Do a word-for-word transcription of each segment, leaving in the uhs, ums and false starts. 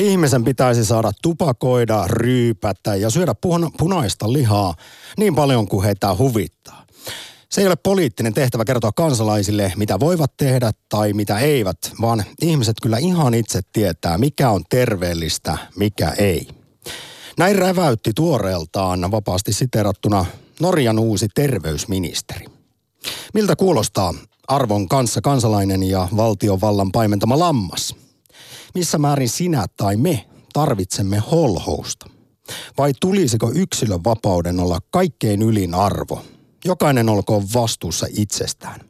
Ihmisen pitäisi saada tupakoida, ryypätä ja syödä punaista lihaa niin paljon kuin heitä huvittaa. Se ei ole poliittinen tehtävä kertoa kansalaisille, mitä voivat tehdä tai mitä eivät, vaan ihmiset kyllä ihan itse tietää, mikä on terveellistä, mikä ei. Näin räväytti tuoreeltaan vapaasti siteerattuna Norjan uusi terveysministeri. Miltä kuulostaa arvon kanssa kansalainen ja valtiovallan paimentama lammas? Missä määrin sinä tai me tarvitsemme holhousta? Vai tulisiko yksilön vapauden olla kaikkein ylin arvo? Jokainen olkoon vastuussa itsestään.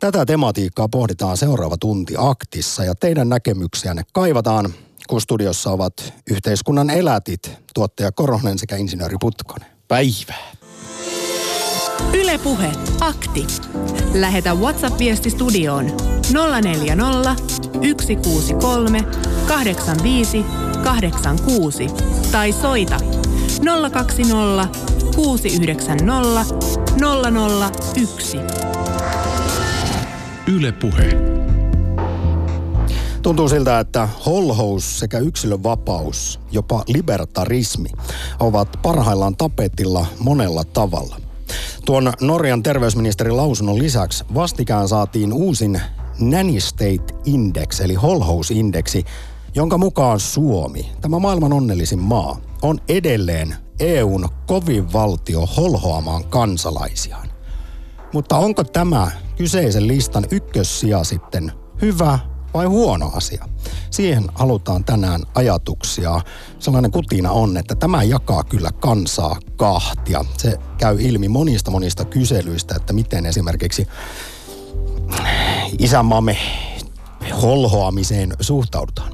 Tätä tematiikkaa pohditaan seuraava tunti Aktissa ja teidän näkemyksiänne kaivataan, kun studiossa ovat Yhteiskunnan elätit, tuottaja Korhonen sekä insinööri Putkonen. Päivää. Yle Puhe. Akti. Lähetä WhatsApp-viesti studioon nolla neljä nolla, yksi kuusi kolme, kahdeksan viisi, kahdeksan kuusi tai soita nolla kaksi nolla, kuusi yhdeksän nolla, nolla nolla yksi. Yle Puhe. Tuntuu siltä, että holhous sekä yksilön vapaus, jopa libertarismi, ovat parhaillaan tapetilla monella tavalla. Tuon Norjan terveysministerin lausunnon lisäksi vastikään saatiin uusin Nanny State Index, eli Holhousindeksi, jonka mukaan Suomi, tämä maailman onnellisin maa, on edelleen E U:n kovin valtio holhoamaan kansalaisiaan. Mutta onko tämä kyseisen listan ykkössija sitten hyvä vai huono asia? Siihen halutaan tänään ajatuksia. Sellainen kutina on, että tämä jakaa kyllä kansaa kahtia. Se käy ilmi monista monista kyselyistä, että miten esimerkiksi isänmaamme holhoamiseen suhtaudutaan.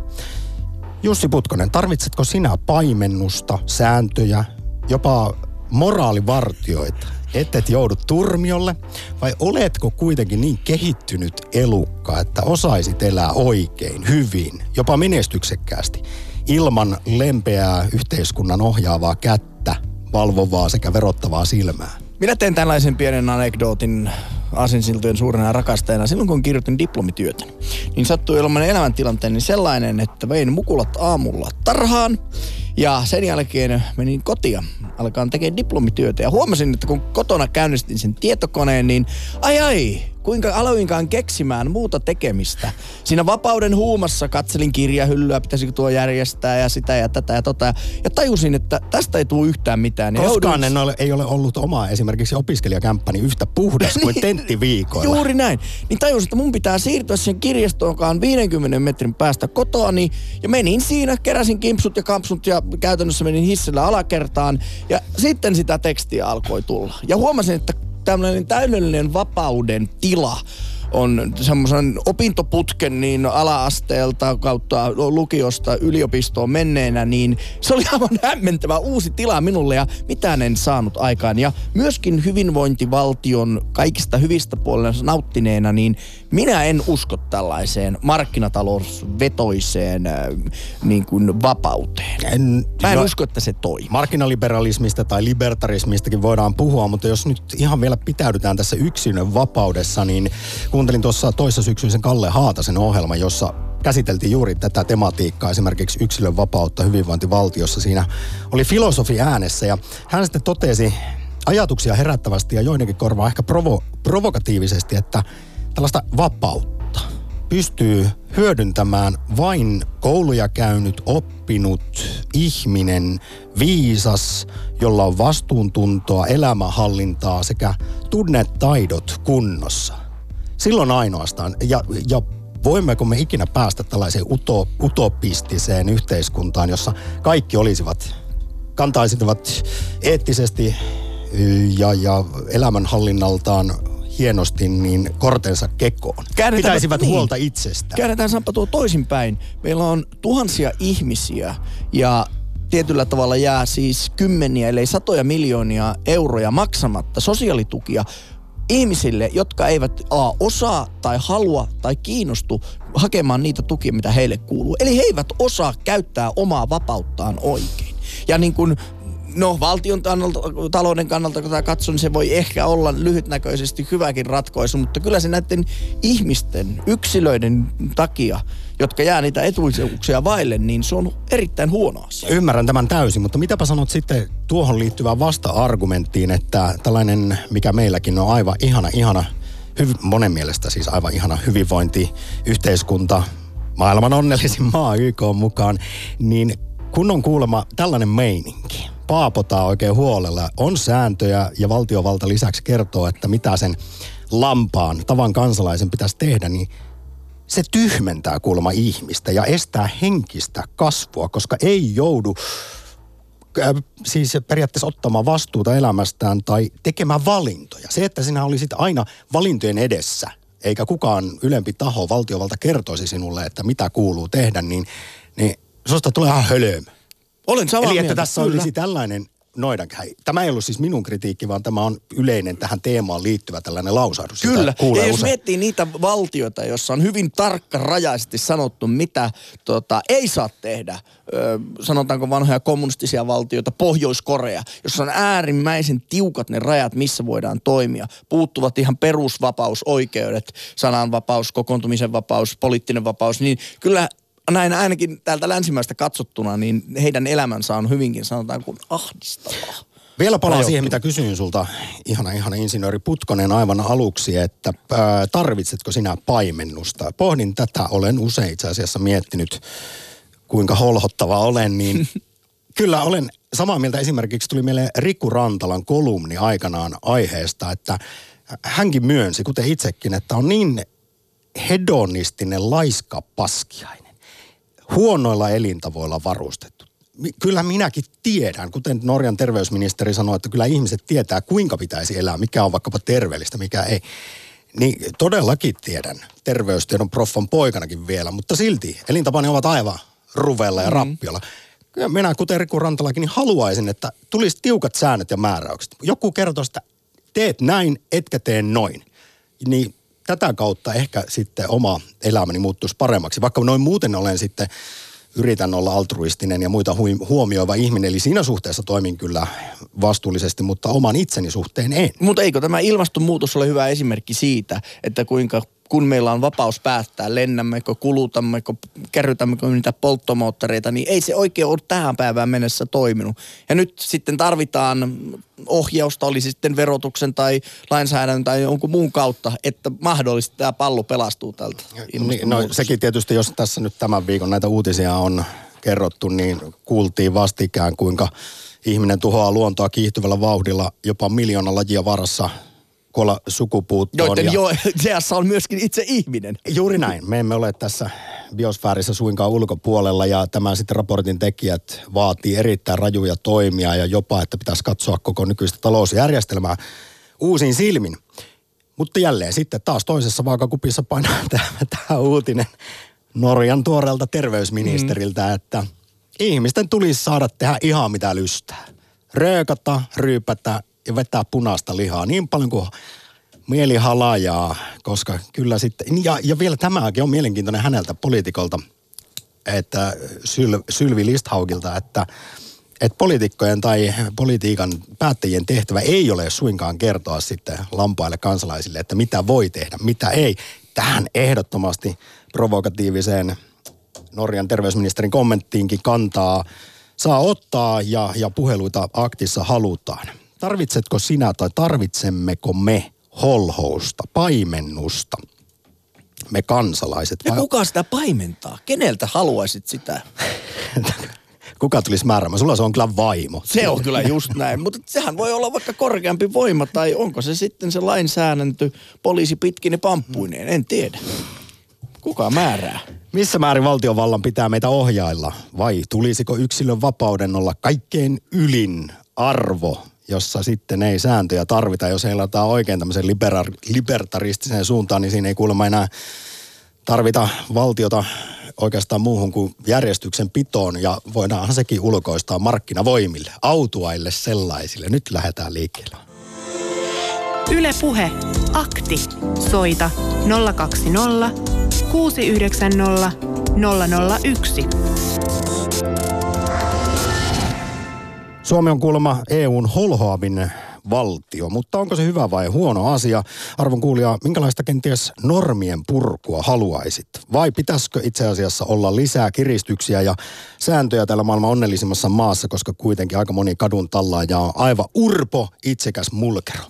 Jussi Putkonen, tarvitsetko sinä paimennusta, sääntöjä, jopa moraalivartioita, ettet joudu turmiolle? Vai oletko kuitenkin niin kehittynyt elukka, että osaisit elää oikein, hyvin, jopa menestyksekkäästi, ilman lempeää yhteiskunnan ohjaavaa kättä, valvovaa sekä verottavaa silmää? Minä teen tällaisen pienen anekdootin aasinsiltojen suurena rakastajana. Silloin kun kirjoitin diplomityötä, niin sattui olemaan elämäntilanteeni sellainen, että vein mukulat aamulla tarhaan ja sen jälkeen menin kotia alkaan tekemään diplomityötä. Ja huomasin, että kun kotona käynnistin sen tietokoneen, niin ai ai, kuinka aloinkaan keksimään muuta tekemistä. Siinä vapauden huumassa katselin kirjahyllyä, pitäisikö tuo järjestää ja sitä ja tätä ja tota. Ja tajusin, että tästä ei tule yhtään mitään. Koskaan en ole, ei ole ollut omaa esimerkiksi opiskelijakämppäni yhtä puhdas kuin niin, tenttiviikoilla. Juuri näin. Niin tajusin, että mun pitää siirtyä sen kirjastoonkaan viidenkymmenen metrin päästä kotoani. Ja menin siinä, keräsin kimpsut ja kampsut ja käytännössä menin hissillä alakertaan. Ja sitten sitä tekstiä alkoi tulla. Ja huomasin, että tämmöinen täydellinen vapauden tila on semmoisen opintoputken niin ala-asteelta kautta lukiosta yliopistoon menneenä, niin se oli aivan hämmentävä uusi tila minulle ja mitään en saanut aikaan. Ja myöskin hyvinvointivaltion kaikista hyvistä puolella nauttineena, niin minä en usko tällaiseen markkinatalousvetoiseen niin kuin vapauteen. En, Mä en no, usko, että se toimii. Markkinaliberalismista tai libertarismistakin voidaan puhua, mutta jos nyt ihan vielä pitäydytään tässä yksilön vapaudessa, niin kuuntelin tuossa toissasyksyisen Kalle Haatasen ohjelman, jossa käsiteltiin juuri tätä tematiikkaa, esimerkiksi yksilön vapautta hyvinvointivaltiossa. Siinä oli filosofi äänessä ja hän sitten totesi ajatuksia herättävästi ja joidenkin korvaa ehkä provo- provokatiivisesti, että tällaista vapautta pystyy hyödyntämään vain kouluja käynyt, oppinut ihminen, viisas, jolla on vastuuntuntoa, elämänhallintaa sekä tunnetaidot kunnossa. Silloin ainoastaan, ja, ja voimmeko me ikinä päästä tällaiseen uto, utopistiseen yhteiskuntaan, jossa kaikki olisivat, kantaisivat eettisesti ja, ja elämänhallinnaltaan hienosti niin kortensa kekoon. Käännetään, pitäisivät niin, huolta itsestään. Käännetään Samppa tuo toisinpäin. Meillä on tuhansia ihmisiä ja tietyllä tavalla jää siis kymmeniä, eli satoja miljoonia euroja maksamatta sosiaalitukia ihmisille, jotka eivät a, osaa tai halua tai kiinnostu hakemaan niitä tukia, mitä heille kuuluu. Eli he eivät osaa käyttää omaa vapauttaan oikein. Ja niin kuin No, valtion kannalta, talouden kannalta, kun katson, se voi ehkä olla lyhytnäköisesti hyväkin ratkaisu, mutta kyllä se näiden ihmisten, yksilöiden takia, jotka jää niitä etuisuuksia vaille, niin se on erittäin huono asia. Ymmärrän tämän täysin, mutta mitäpä sanot sitten tuohon liittyvään vasta-argumenttiin, että tällainen, mikä meilläkin on aivan ihana, ihana, hyv- monen mielestä siis aivan ihana hyvinvointiyhteiskunta, maailman onnellisin maa Y K mukaan, niin kun on kuulemma tällainen meininki, paapotaan oikein huolella, on sääntöjä ja valtiovalta lisäksi kertoo, että mitä sen lampaan, tavan kansalaisen pitäisi tehdä, niin se tyhmentää kuulemma ihmistä ja estää henkistä kasvua, koska ei joudu äh, siis periaatteessa ottamaan vastuuta elämästään tai tekemään valintoja. Se, että sinä olisit aina valintojen edessä, eikä kukaan ylempi taho, valtiovalta kertoisi sinulle, että mitä kuuluu tehdä, niin, niin susta tulee ihan hölömä. Olen samaa Eli mieltä, että tässä kyllä olisi tällainen noidankäin. Tämä ei ollut siis minun kritiikki, vaan tämä on yleinen tähän teemaan liittyvä tällainen lausahdus. Kyllä. Ja jos miettii niitä valtioita, jossa on hyvin tarkkarajaisesti sanottu, mitä tota, ei saa tehdä, ö, sanotaanko vanhoja kommunistisia valtioita, Pohjois-Korea, jossa on äärimmäisen tiukat ne rajat, missä voidaan toimia. Puuttuvat ihan perusvapausoikeudet, sananvapaus, kokoontumisen vapaus, poliittinen vapaus, niin kyllä näin ainakin täältä länsimäistä katsottuna, niin heidän elämänsä on hyvinkin, sanotaan, kuin ahdistavaa. Vielä palaan siihen, mitä kysyin sulta, ihana, ihana insinööri Putkonen aivan aluksi, että äh, tarvitsetko sinä paimennusta? Pohdin tätä, olen usein itse asiassa miettinyt, kuinka holhottava olen, niin kyllä olen samaa mieltä. Esimerkiksi tuli meille Rikku Rantalan kolumni aikanaan aiheesta, että hänkin myönsi, kuten itsekin, että on niin hedonistinen laiska paskiainen. Huonoilla elintavoilla varustettu. Kyllä minäkin tiedän, kuten Norjan terveysministeri sanoi, että kyllä ihmiset tietää, kuinka pitäisi elää, mikä on vaikkapa terveellistä, mikä ei. Niin todellakin tiedän terveystiedon proffan poikanakin vielä, mutta silti elintapani ovat aivan ruvella ja rappiolla. Mm-hmm. Kyllä minä, kuten Rikku Rantalakin, niin haluaisin, että tulisi tiukat säännöt ja määräykset. Joku kertoo sitä, teet näin, etkä tee noin. Niin tätä kautta ehkä sitten oma elämäni muuttuisi paremmaksi, vaikka noin muuten olen sitten, yritän olla altruistinen ja muita huomioiva ihminen, eli siinä suhteessa toimin kyllä vastuullisesti, mutta oman itseni suhteen en. Mutta eikö tämä ilmastonmuutos ole hyvä esimerkki siitä, että kuinka kun meillä on vapaus päättää, lennämmekö, kulutammeko, kerrytämmekö niitä polttomoottoreita, niin ei se oikein ole tähän päivään mennessä toiminut. Ja nyt sitten tarvitaan ohjausta, oli sitten verotuksen tai lainsäädännön tai jonkun muun kautta, että mahdollisesti tämä pallo pelastuu tältä ilmastonmuutosta. No sekin tietysti, jos tässä nyt tämän viikon näitä uutisia on kerrottu, niin kuultiin vastikään, kuinka ihminen tuhoaa luontoa kiihtyvällä vauhdilla jopa miljoona lajia varassa kuolla sukupuuttoon. Joten ja jo, seassa on myöskin itse ihminen. Juuri näin. Me emme ole tässä biosfäärissä suinkaan ulkopuolella ja tämän sitten raportin tekijät vaatii erittäin rajuja toimia ja jopa, että pitäisi katsoa koko nykyistä talousjärjestelmää uusin silmin. Mutta jälleen sitten taas toisessa vaakakupissa painaa tämä uutinen Norjan tuoreelta terveysministeriltä, mm. että ihmisten tulisi saada tehdä ihan mitä lystää. Röökata, ryypätä ja vetää punaista lihaa niin paljon kuin mieli halajaa, koska kyllä sitten, ja, ja vielä tämäkin on mielenkiintoinen häneltä poliitikolta, että Syl, Sylvi Listhaugilta, että, että poliitikkojen tai politiikan päättäjien tehtävä ei ole suinkaan kertoa sitten lampaille kansalaisille, että mitä voi tehdä, mitä ei. Tähän ehdottomasti provokatiiviseen Norjan terveysministerin kommenttiinkin kantaa saa ottaa ja, ja puheluita aktissa halutaan. Tarvitsetko sinä tai tarvitsemmeko me holhousta, paimennusta, me kansalaiset? Vai... Ja kuka sitä paimentaa? Keneltä haluaisit sitä? Kuka tulisi määräämään? Sulla se on kyllä vaimo. Se on kyllä just näin, mutta sehän voi olla vaikka korkeampi voima tai onko se sitten se lainsäädäntö, poliisi pitkine pamppuineen, en tiedä. Kuka määrää? Missä määrin valtiovallan pitää meitä ohjailla vai tulisiko yksilön vapauden olla kaikkein ylin arvo, jossa sitten ei sääntöjä tarvita. Jos heilataan oikein tämmöiseen libera- libertaristiseen suuntaan, niin siinä ei kuulemma enää tarvita valtiota oikeastaan muuhun kuin järjestyksen pitoon. Ja voidaanhan sekin ulkoistaa markkinavoimille, autuaille sellaisille. Nyt lähdetään liikkeelle. Yle Puhe. Akti. Soita nolla kaksi nolla kuusi yhdeksän nolla nolla nolla yksi. Suomi on kuulemma E U:n holhoavin valtio, mutta onko se hyvä vai huono asia? Arvon kuulija, minkälaista kenties normien purkua haluaisit? Vai pitäisikö itse asiassa olla lisää kiristyksiä ja sääntöjä täällä maailman onnellisimmassa maassa, koska kuitenkin aika moni kadun tallaaja on aivan urpo itsekäs mulkero?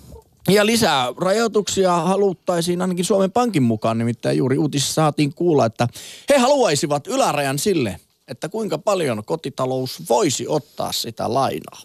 Ja lisää rajoituksia haluttaisiin ainakin Suomen Pankin mukaan, nimittäin juuri uutisissa saatiin kuulla, että he haluaisivat ylärajan sille, että kuinka paljon kotitalous voisi ottaa sitä lainaa.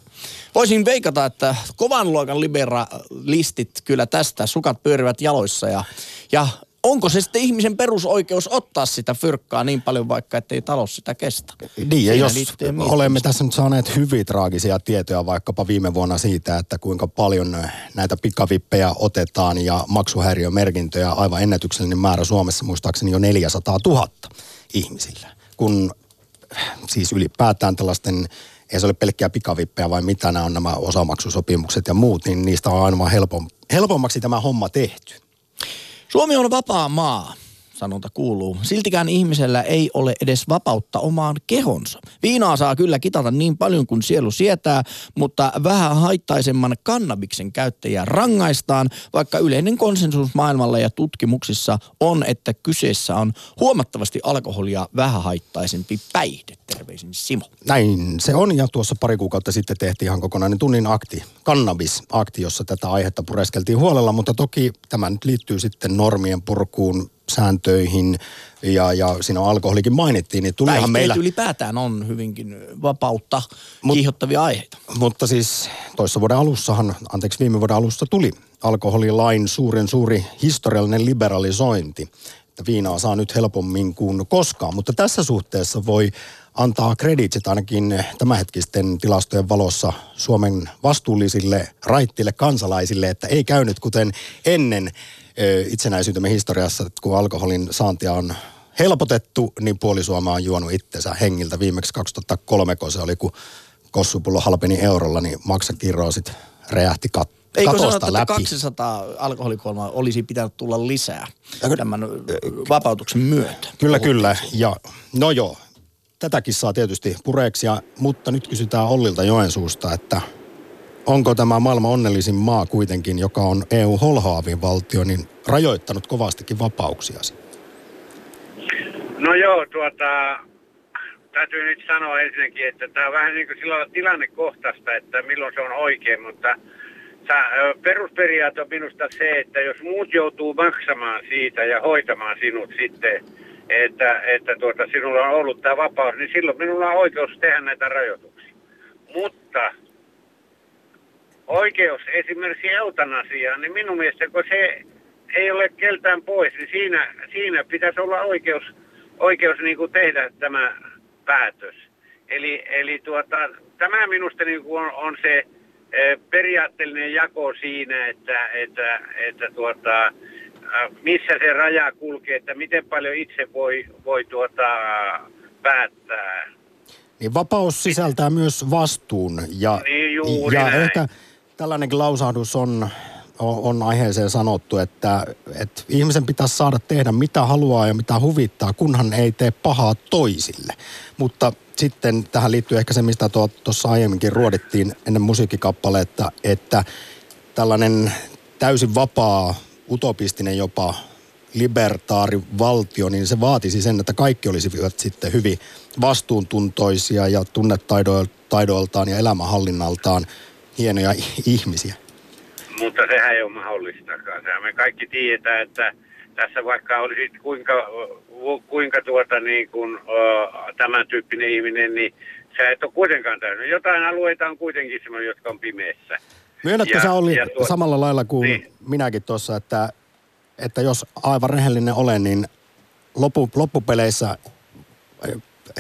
Voisin veikata, että kovan luokan liberalistit kyllä tästä sukat pyörivät jaloissa ja, ja onko se sitten ihmisen perusoikeus ottaa sitä fyrkkaa niin paljon, vaikka ettei talous sitä kestä? Niin, ja jos olemme tässä nyt saaneet hyvin traagisia tietoja vaikkapa viime vuonna siitä, että kuinka paljon näitä pikavippejä otetaan ja maksuhäiriömerkintöjä aivan ennätyksellinen määrä Suomessa, muistaakseni jo neljäsataatuhatta ihmisillä, kun siis ylipäätään tällaisten, ei se ole pelkkiä pikavippejä vai mitä nämä on nämä osamaksusopimukset ja muut, niin niistä on aina vaan helpom, helpommaksi tämä homma tehty. Suomi on vapaa maa, sanonta kuuluu. Siltikään ihmisellä ei ole edes vapautta omaan kehonsa. Viinaa saa kyllä kitata niin paljon kuin sielu sietää, mutta vähän haittaisemman kannabiksen käyttäjiä rangaistaan, vaikka yleinen konsensus maailmalla ja tutkimuksissa on, että kyseessä on huomattavasti alkoholia vähän haittaisempi päihde. Terveisin Simo. Näin se on, ja tuossa pari kuukautta sitten tehtiin ihan kokonainen tunnin akti, kannabisakti, jossa tätä aihetta pureskeltiin huolella, mutta toki tämä nyt liittyy sitten normien purkuun, sääntöihin ja, ja siinä on alkoholikin mainittiin, niin tulihan päihteet meillä... ylipäätään on hyvinkin vapautta Mut, kiihottavia aiheita. Mutta siis toissa vuoden alussahan, anteeksi viime vuoden alussa tuli alkoholilain suuren suuri historiallinen liberalisointi. Että viinaa saa nyt helpommin kuin koskaan, mutta tässä suhteessa voi antaa kreditsit ainakin tämänhetkisten tilastojen valossa Suomen vastuullisille, raittiille kansalaisille, että ei käynyt kuten ennen itsenäisyytemme historiassa, että kun alkoholin saantia on helpotettu, niin puoli Suomea on juonut itsensä hengiltä. Viimeksi kaksituhattakolme, kun se oli, kun kossupullo halpeni eurolla, niin maksakirroosit räjähti kattoon. Eikö sanota, että läpi. kaksisataa alkoholikuolemaa olisi pitänyt tulla lisää tämän vapautuksen myötä? Kyllä, kyllä. Ja, no joo, tätäkin saa tietysti pureeksia, mutta nyt kysytään Ollilta Joensuusta, että onko tämä maailman onnellisin maa kuitenkin, joka on E U-holhoavin valtio, niin rajoittanut kovastikin vapauksiasi? No joo, tuota... täytyy nyt sanoa ensinnäkin, että tämä on vähän niin kuin sillä lailla tilannekohtaista, että milloin se on oikein, mutta... perusperiaate on minusta se, että jos muut joutuu maksamaan siitä ja hoitamaan sinut sitten, että, että tuota, sinulla on ollut tämä vapaus, niin silloin minulla on oikeus tehdä näitä rajoituksia. Mutta oikeus esimerkiksi eutanasiaan, niin minun mielestä kun se ei ole keltään pois, niin siinä, siinä pitäisi olla oikeus, oikeus niin kuin tehdä tämä päätös. Eli, eli tuota, tämä minusta niin kuin on, on se... periaatteellinen jako siinä, että, että, että tuota, missä se raja kulkee, että miten paljon itse voi, voi tuota, päättää. Niin vapaus sisältää myös vastuun ja, niin ja ehkä tällainenkin lausahdus on, on aiheeseen sanottu, että, että ihmisen pitäisi saada tehdä mitä haluaa ja mitä huvittaa, kunhan ei tee pahaa toisille, mutta... sitten tähän liittyy ehkä se, mistä tuossa aiemminkin ruodittiin ennen musiikkikappaletta, että tällainen täysin vapaa, utopistinen jopa libertaarivaltio, niin se vaatisi sen, että kaikki olisivat sitten hyvin vastuuntuntoisia ja tunnetaidoiltaan ja elämänhallinnaltaan hienoja ihmisiä. Mutta sehän ei ole mahdollistakaan. Sehän me kaikki tiedetään, että tässä vaikka olisi kuinka... kuinka tuota niin kuin tämän tyyppinen ihminen, niin sä et ole kuitenkaan täysin. Jotain alueita on kuitenkin semmoinen, jotka on pimeässä. Myönnätkö sä Olli tuo... samalla lailla kuin niin. Minäkin tuossa, että, että jos aivan rehellinen olen, niin loppu, loppupeleissä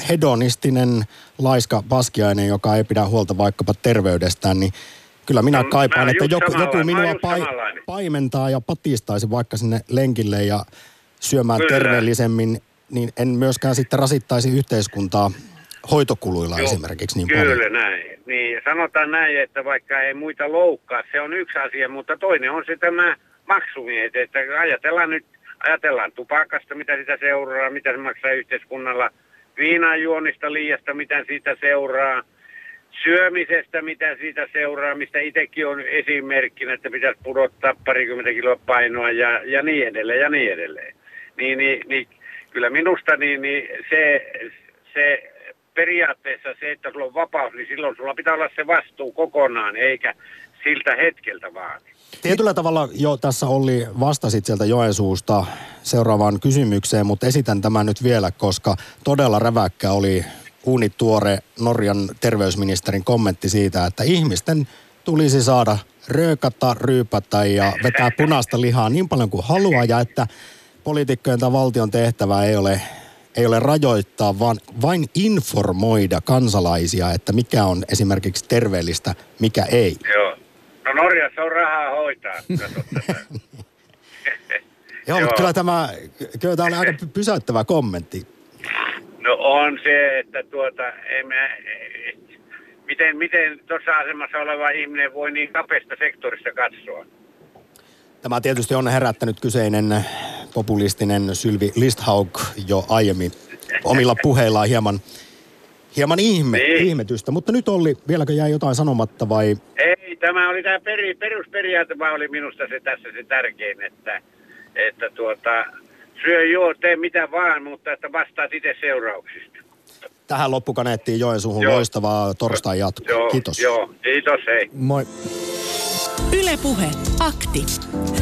hedonistinen, laiska paskiainen, joka ei pidä huolta vaikkapa terveydestään, niin kyllä minä no, kaipaan, että joku, joku minua pa- paimentaa ja patistaisi vaikka sinne lenkille ja syömään kyllä terveellisemmin, niin en myöskään sitten rasittaisi yhteiskuntaa hoitokuluilla Joo, esimerkiksi niin kyllä paljon. Kyllä näin. Niin, sanotaan näin, että vaikka ei muita loukkaa, se on yksi asia, mutta toinen on se tämä maksumiehet, että ajatellaan nyt, ajatellaan tupakasta, mitä sitä seuraa, mitä se maksaa yhteiskunnalla, viinan juonista liiasta, mitä siitä seuraa, syömisestä, mitä siitä seuraa, mistä itsekin on esimerkkinä, että pitäisi pudottaa parikymmentä kiloa painoa ja, ja niin edelleen ja niin edelleen. Niin, niin, niin kyllä minusta niin, niin se, se periaatteessa se, että sulla on vapaus, niin silloin sulla pitää olla se vastuu kokonaan, eikä siltä hetkeltä vaan. Tietyllä tavalla jo tässä Olli vastasit sieltä Joensuusta seuraavaan kysymykseen, mutta esitän tämän nyt vielä, koska todella räväkkä oli uunituore Norjan terveysministerin kommentti siitä, että ihmisten tulisi saada röökata, ryypätä ja vetää punaista lihaa niin paljon kuin haluaa ja että poliitikkojen tai valtion tehtävä ei ole, ei ole rajoittaa, vaan vain informoida kansalaisia, että mikä on esimerkiksi terveellistä, mikä ei. Joo. No Norjassa on rahaa hoitaa. Joo, mutta kyllä tämä, kyllä tämä on aika pysäyttävä kommentti. No on se, että tuota, ei mä, ei, miten, miten tuossa asemassa oleva ihminen voi niin kapeasta sektorista katsoa? Tämä tietysti on herättänyt kyseinen populistinen Sylvi Listhaug jo aiemmin omilla puheillaan hieman, hieman ihme, niin. ihmetystä. Mutta nyt Olli, vieläkö jäi jotain sanomatta vai? Ei, tämä oli tämä peri, perusperiaate, vaan oli minusta se tässä se tärkein, että, että tuota... Syö joo, tee mitä vaan, mutta että vastaat itse seurauksista. Tähän loppukaneettiin Joensuuhun joo. Loistavaa torstain jatkoa. Joo, kiitos. Joo, kiitos, hei. Moi. Yle Puhe, akti.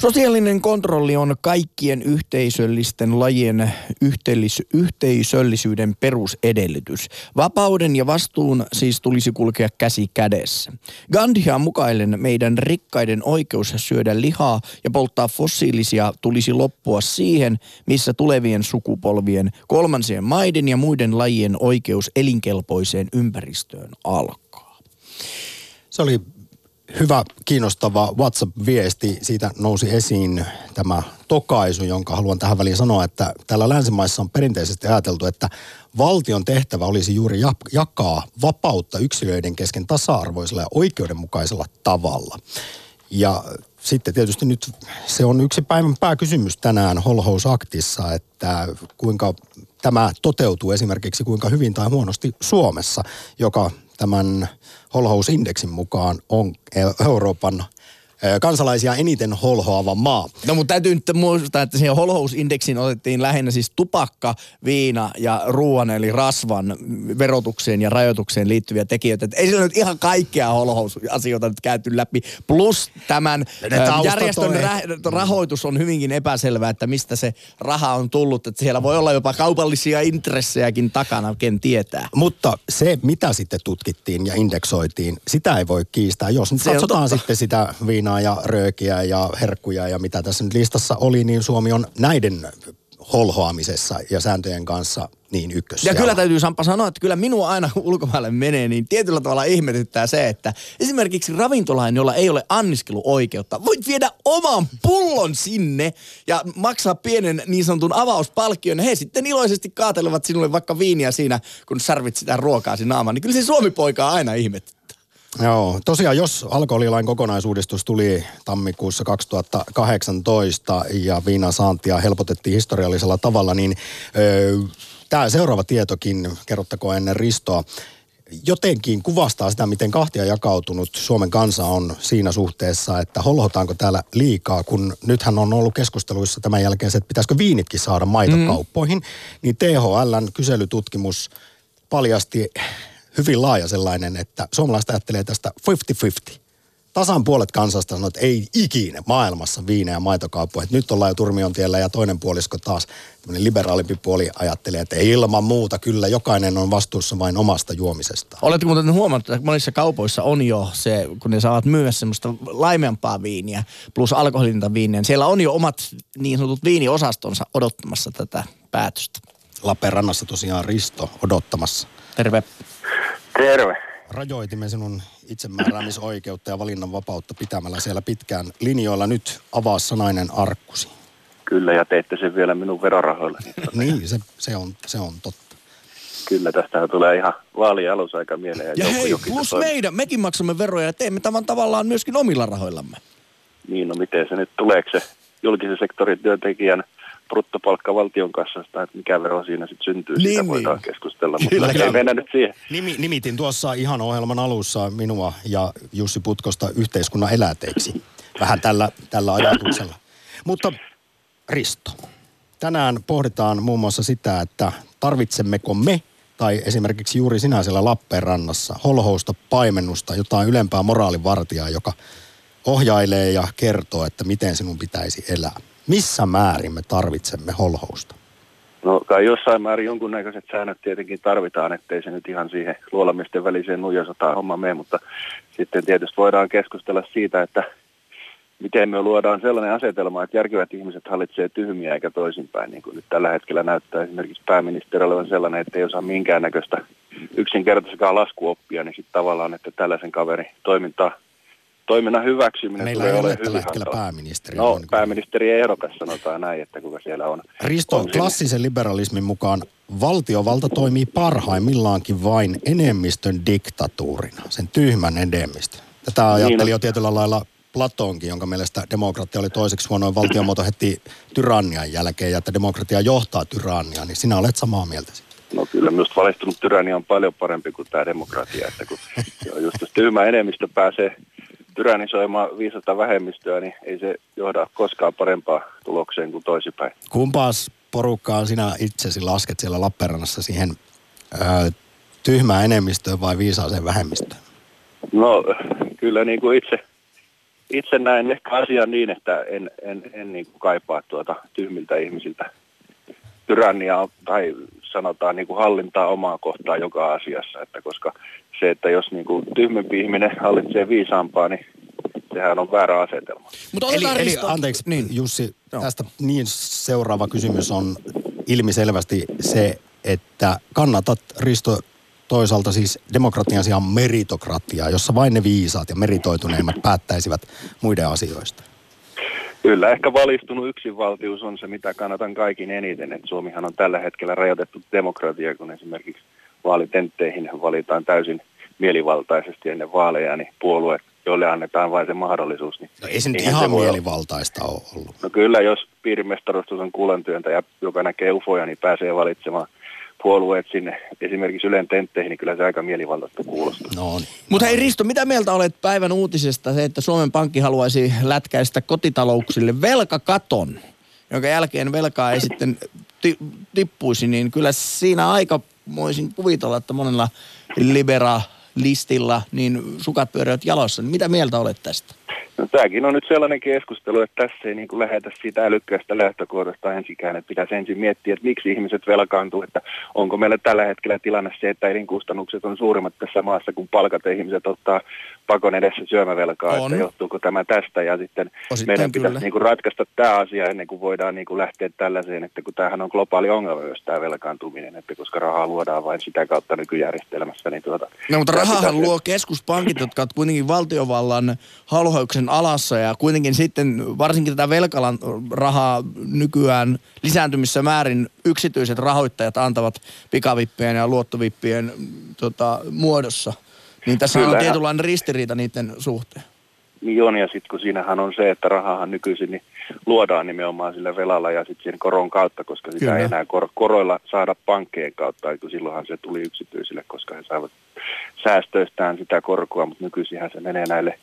Sosiaalinen kontrolli on kaikkien yhteisöllisten lajien yhteis- yhteisöllisyyden perusedellytys. Vapauden ja vastuun siis tulisi kulkea käsi kädessä. Gandhia mukaillen meidän rikkaiden oikeus syödä lihaa ja polttaa fossiilisia tulisi loppua siihen, missä tulevien sukupolvien, kolmansien maiden ja muiden lajien oikeus elinkelpoiseen ympäristöön alkaa. Se oli... Hyvä, kiinnostava WhatsApp-viesti. Siitä nousi esiin tämä tokaisu, jonka haluan tähän väliin sanoa, että täällä länsimaissa on perinteisesti ajateltu, että valtion tehtävä olisi juuri jakaa vapautta yksilöiden kesken tasa-arvoisella ja oikeudenmukaisella tavalla. Ja sitten tietysti nyt se on yksi päivän pääkysymys tänään Holhousaktissa, että kuinka tämä toteutuu esimerkiksi kuinka hyvin tai huonosti Suomessa, joka tämän holhousindeksin mukaan on Euroopan kansalaisia eniten holhoava maa. No mutta täytyy nyt muistaa, että siihen holhousindeksiin otettiin lähinnä siis tupakka, viina ja ruoan eli rasvan verotukseen ja rajoitukseen liittyviä tekijöitä. Että ei sillä nyt ihan kaikkea holhousasioita nyt käyty läpi. Plus tämän järjestön rah- rahoitus on hyvinkin epäselvää, että mistä se raha on tullut. Että siellä voi olla jopa kaupallisia intressejäkin takana, ken tietää. Mutta se, mitä sitten tutkittiin ja indeksoitiin, sitä ei voi kiistää. Jos nyt katsotaan sitten sitä viinaa ja röökiä ja herkkuja ja mitä tässä nyt listassa oli, niin Suomi on näiden holhoamisessa ja sääntöjen kanssa niin ykkös. Ja kyllä täytyy Samppa sanoa, että kyllä minua aina ulkomaille menee, niin tietyllä tavalla ihmetyttää se, että esimerkiksi ravintolainen, jolla ei ole anniskeluoikeutta, voit viedä oman pullon sinne ja maksaa pienen niin sanotun avauspalkkion. He sitten iloisesti kaatelevat sinulle vaikka viiniä siinä, kun särvit sitä ruokaa sinä naamaan. Niin kyllä se Suomi-poika aina ihmetyttää. Joo, tosiaan jos alkoholilain kokonaisuudistus tuli tammikuussa kaksituhattakahdeksantoista ja viinan saantia helpotettiin historiallisella tavalla, niin öö, tämä seuraava tietokin, kerrottakoon ennen ristoa, jotenkin kuvastaa sitä, miten kahtia jakautunut Suomen kansa on siinä suhteessa, että holhotaanko täällä liikaa, kun nythän on ollut keskusteluissa tämän jälkeen se, että pitäisikö viinitkin saada maitokauppoihin, mm. niin T H L:n kyselytutkimus paljasti... Hyvin laaja sellainen, että suomalaiset ajattelee tästä viisikymmentä viisikymmentä. Tasan puolet kansasta sanoo, että ei ikinä maailmassa viinejä ja maitokauppoja. Että nyt ollaan jo turmiontiellä ja toinen puolisko taas, tämmöinen liberaalimpi puoli ajattelee, että ei ilman muuta kyllä jokainen on vastuussa vain omasta juomisesta. Oletko muuten huomannut, että monissa kaupoissa on jo se, kun ne saavat myyä semmoista laimeampaa viiniä plus alkoholinta viiniä. Siellä on jo omat niin sanotut viiniosastonsa odottamassa tätä päätöstä. Lappeenrannassa tosiaan Risto odottamassa. Terve. Terve. Rajoitimme sinun itsemääräämisoikeutta ja valinnanvapautta pitämällä siellä pitkään linjoilla. Nyt avaa sanainen arkkusi. Kyllä, ja teitte sen vielä minun verorahoillani. Niin, se, se, on, se on totta. Kyllä, tästä tulee ihan vaalien alussa aika mieleen. Ja, ja hei, plus meidän, mekin maksamme veroja ja teemme tämän tavallaan myöskin omilla rahoillamme. Niin, no miten se nyt tulee, se julkisen sektorin työntekijän bruttopalkka valtion kassasta, että mikä vero siinä sitten syntyy, niin, sitä voidaan niin keskustella, mutta ei mennä nyt siihen. Nimi, nimitin tuossa ihan ohjelman alussa minua ja Jussi Putkosta yhteiskunnan eläteiksi, vähän tällä, tällä ajatuksella. Mutta Risto, tänään pohditaan muun muassa sitä, että tarvitsemmeko me, tai esimerkiksi juuri sinä siellä Lappeenrannassa, holhousta, paimennusta, jotain ylempää moraalivartijaa, joka ohjailee ja kertoo, että miten sinun pitäisi elää. Missä määrin me tarvitsemme holhousta? No kai jossain määrin jonkunnäköiset säännöt tietenkin tarvitaan, ettei se nyt ihan siihen luolamisten väliseen nuijasotaan homma mene, mutta sitten tietysti voidaan keskustella siitä, että miten me luodaan sellainen asetelma, että järkevät ihmiset hallitsee tyhmiä eikä toisinpäin, niin kuin nyt tällä hetkellä näyttää esimerkiksi pääministeri olevan sellainen, että ei osaa minkäännäköistä yksinkertaisenkaan laskuoppia, niin sitten tavallaan, että tällaisen kaverin toimintaa Toiminnan hyväksyminen meillä tulee olemaan hyvin hankalaa. Pääministeri, no, niin kuin... pääministeri ehdokas sanotaan näin, että kuka siellä on. Risto, on klassisen liberalismin mukaan valtiovalta toimii parhaimmillaankin vain enemmistön diktatuurina, sen tyhmän enemmistön. Tätä ajatteli niin, jo tietyllä lailla Platonkin, jonka mielestä demokratia oli toiseksi huonoin valtiomuoto heti tyrannian jälkeen, ja että demokratia johtaa tyranniaan, niin sinä olet samaa mieltä siitä. No kyllä minusta valistunut tyrannia on paljon parempi kuin tämä demokratia, että kun just tyhmä enemmistö pääsee tyrannisoimaan viisasta vähemmistöä, niin ei se johda koskaan parempaan tulokseen kuin toisipäin. Kumpaas porukkaan sinä itsesi lasket siellä Lappeenrannassa siihen ö, tyhmään enemmistöön vai viisaaseen vähemmistöön? No kyllä niin kuin itse, itse näen ehkä asian niin, että en, en, en niin kuin kaipaa tuota tyhmiltä ihmisiltä tyranniaa tai sanotaan niin kuin hallintaa omaa kohtaa joka asiassa, että koska se, että jos niin kuin tyhmempi ihminen hallitsee viisaampaa, niin sehän on väärä asetelma. Mutta eli, eli anteeksi niin, Jussi, no. tästä niin seuraava kysymys on ilmiselvästi se, että kannatat Risto toisaalta siis demokratian sijaan meritokratiaa, jossa vain ne viisaat ja meritoituneimmat päättäisivät muiden asioista. Kyllä, ehkä valistunut yksinvaltius on se, mitä kannatan kaikin eniten. Et Suomihan on tällä hetkellä rajoitettu demokratia, kun esimerkiksi vaalitentteihin valitaan täysin mielivaltaisesti ennen vaaleja, niin puolueet, joille annetaan vain se mahdollisuus. Niin no ei se nyt ihan mielivaltaista ole ollut. No kyllä, jos piirimestarustus on kuulantyöntäjä, joka näkee ufoja, niin pääsee valitsemaan puolueet sinne esimerkiksi Ylen tentteihin, niin kyllä se aika mielivaltaista kuulostaa. No niin. Mutta hei Risto, mitä mieltä olet päivän uutisesta se, että Suomen Pankki haluaisi lätkäistä kotitalouksille velkakaton, jonka jälkeen velkaa ei sitten ti- tippuisi, niin kyllä siinä aika voisin kuvitella, että monella liberalistilla niin sukat pyörivät jaloissa. Mitä mieltä olet tästä? No tämäkin on nyt sellainen keskustelu, että tässä ei niin kuin lähetä siitä älykkäästä lähtökohdasta ensikään, että pitäisi ensin miettiä, että miksi ihmiset velkaantuu, että onko meillä tällä hetkellä tilanne se, että elinkustannukset on suurimmat tässä maassa, kun palkat ja ihmiset ottaa pakon edessä syömävelkaa, on. Että johtuuko tämä tästä ja sitten osittain meidän pitäisi niin kuin ratkaista tämä asia ennen kuin voidaan niin kuin lähteä tällaiseen, että kun tämähän on globaali ongelma myös tämä velkaantuminen, että koska rahaa luodaan vain sitä kautta nykyjärjestelmässä, niin tuota... No mutta rahahan pitäisi... luo keskuspankit, jotka ovat kuitenkin valtiovallan holhouksen alassa ja kuitenkin sitten varsinkin tätä velkalan rahaa nykyään lisääntymissä määrin yksityiset rahoittajat antavat pikavippien ja luottovippien tota, muodossa. Niin tässä kyllä on tietynlainen ristiriita niiden suhteen. Niin on, ja sitten kun siinähän on se, että rahahan nykyisin niin luodaan nimenomaan sillä velalla ja sitten sen koron kautta, koska sitä kyllä ei enää kor- koroilla saada pankkien kautta, kun silloinhan se tuli yksityisille, koska he saivat säästöistään sitä korkoa, mutta nykyisinhän se menee näille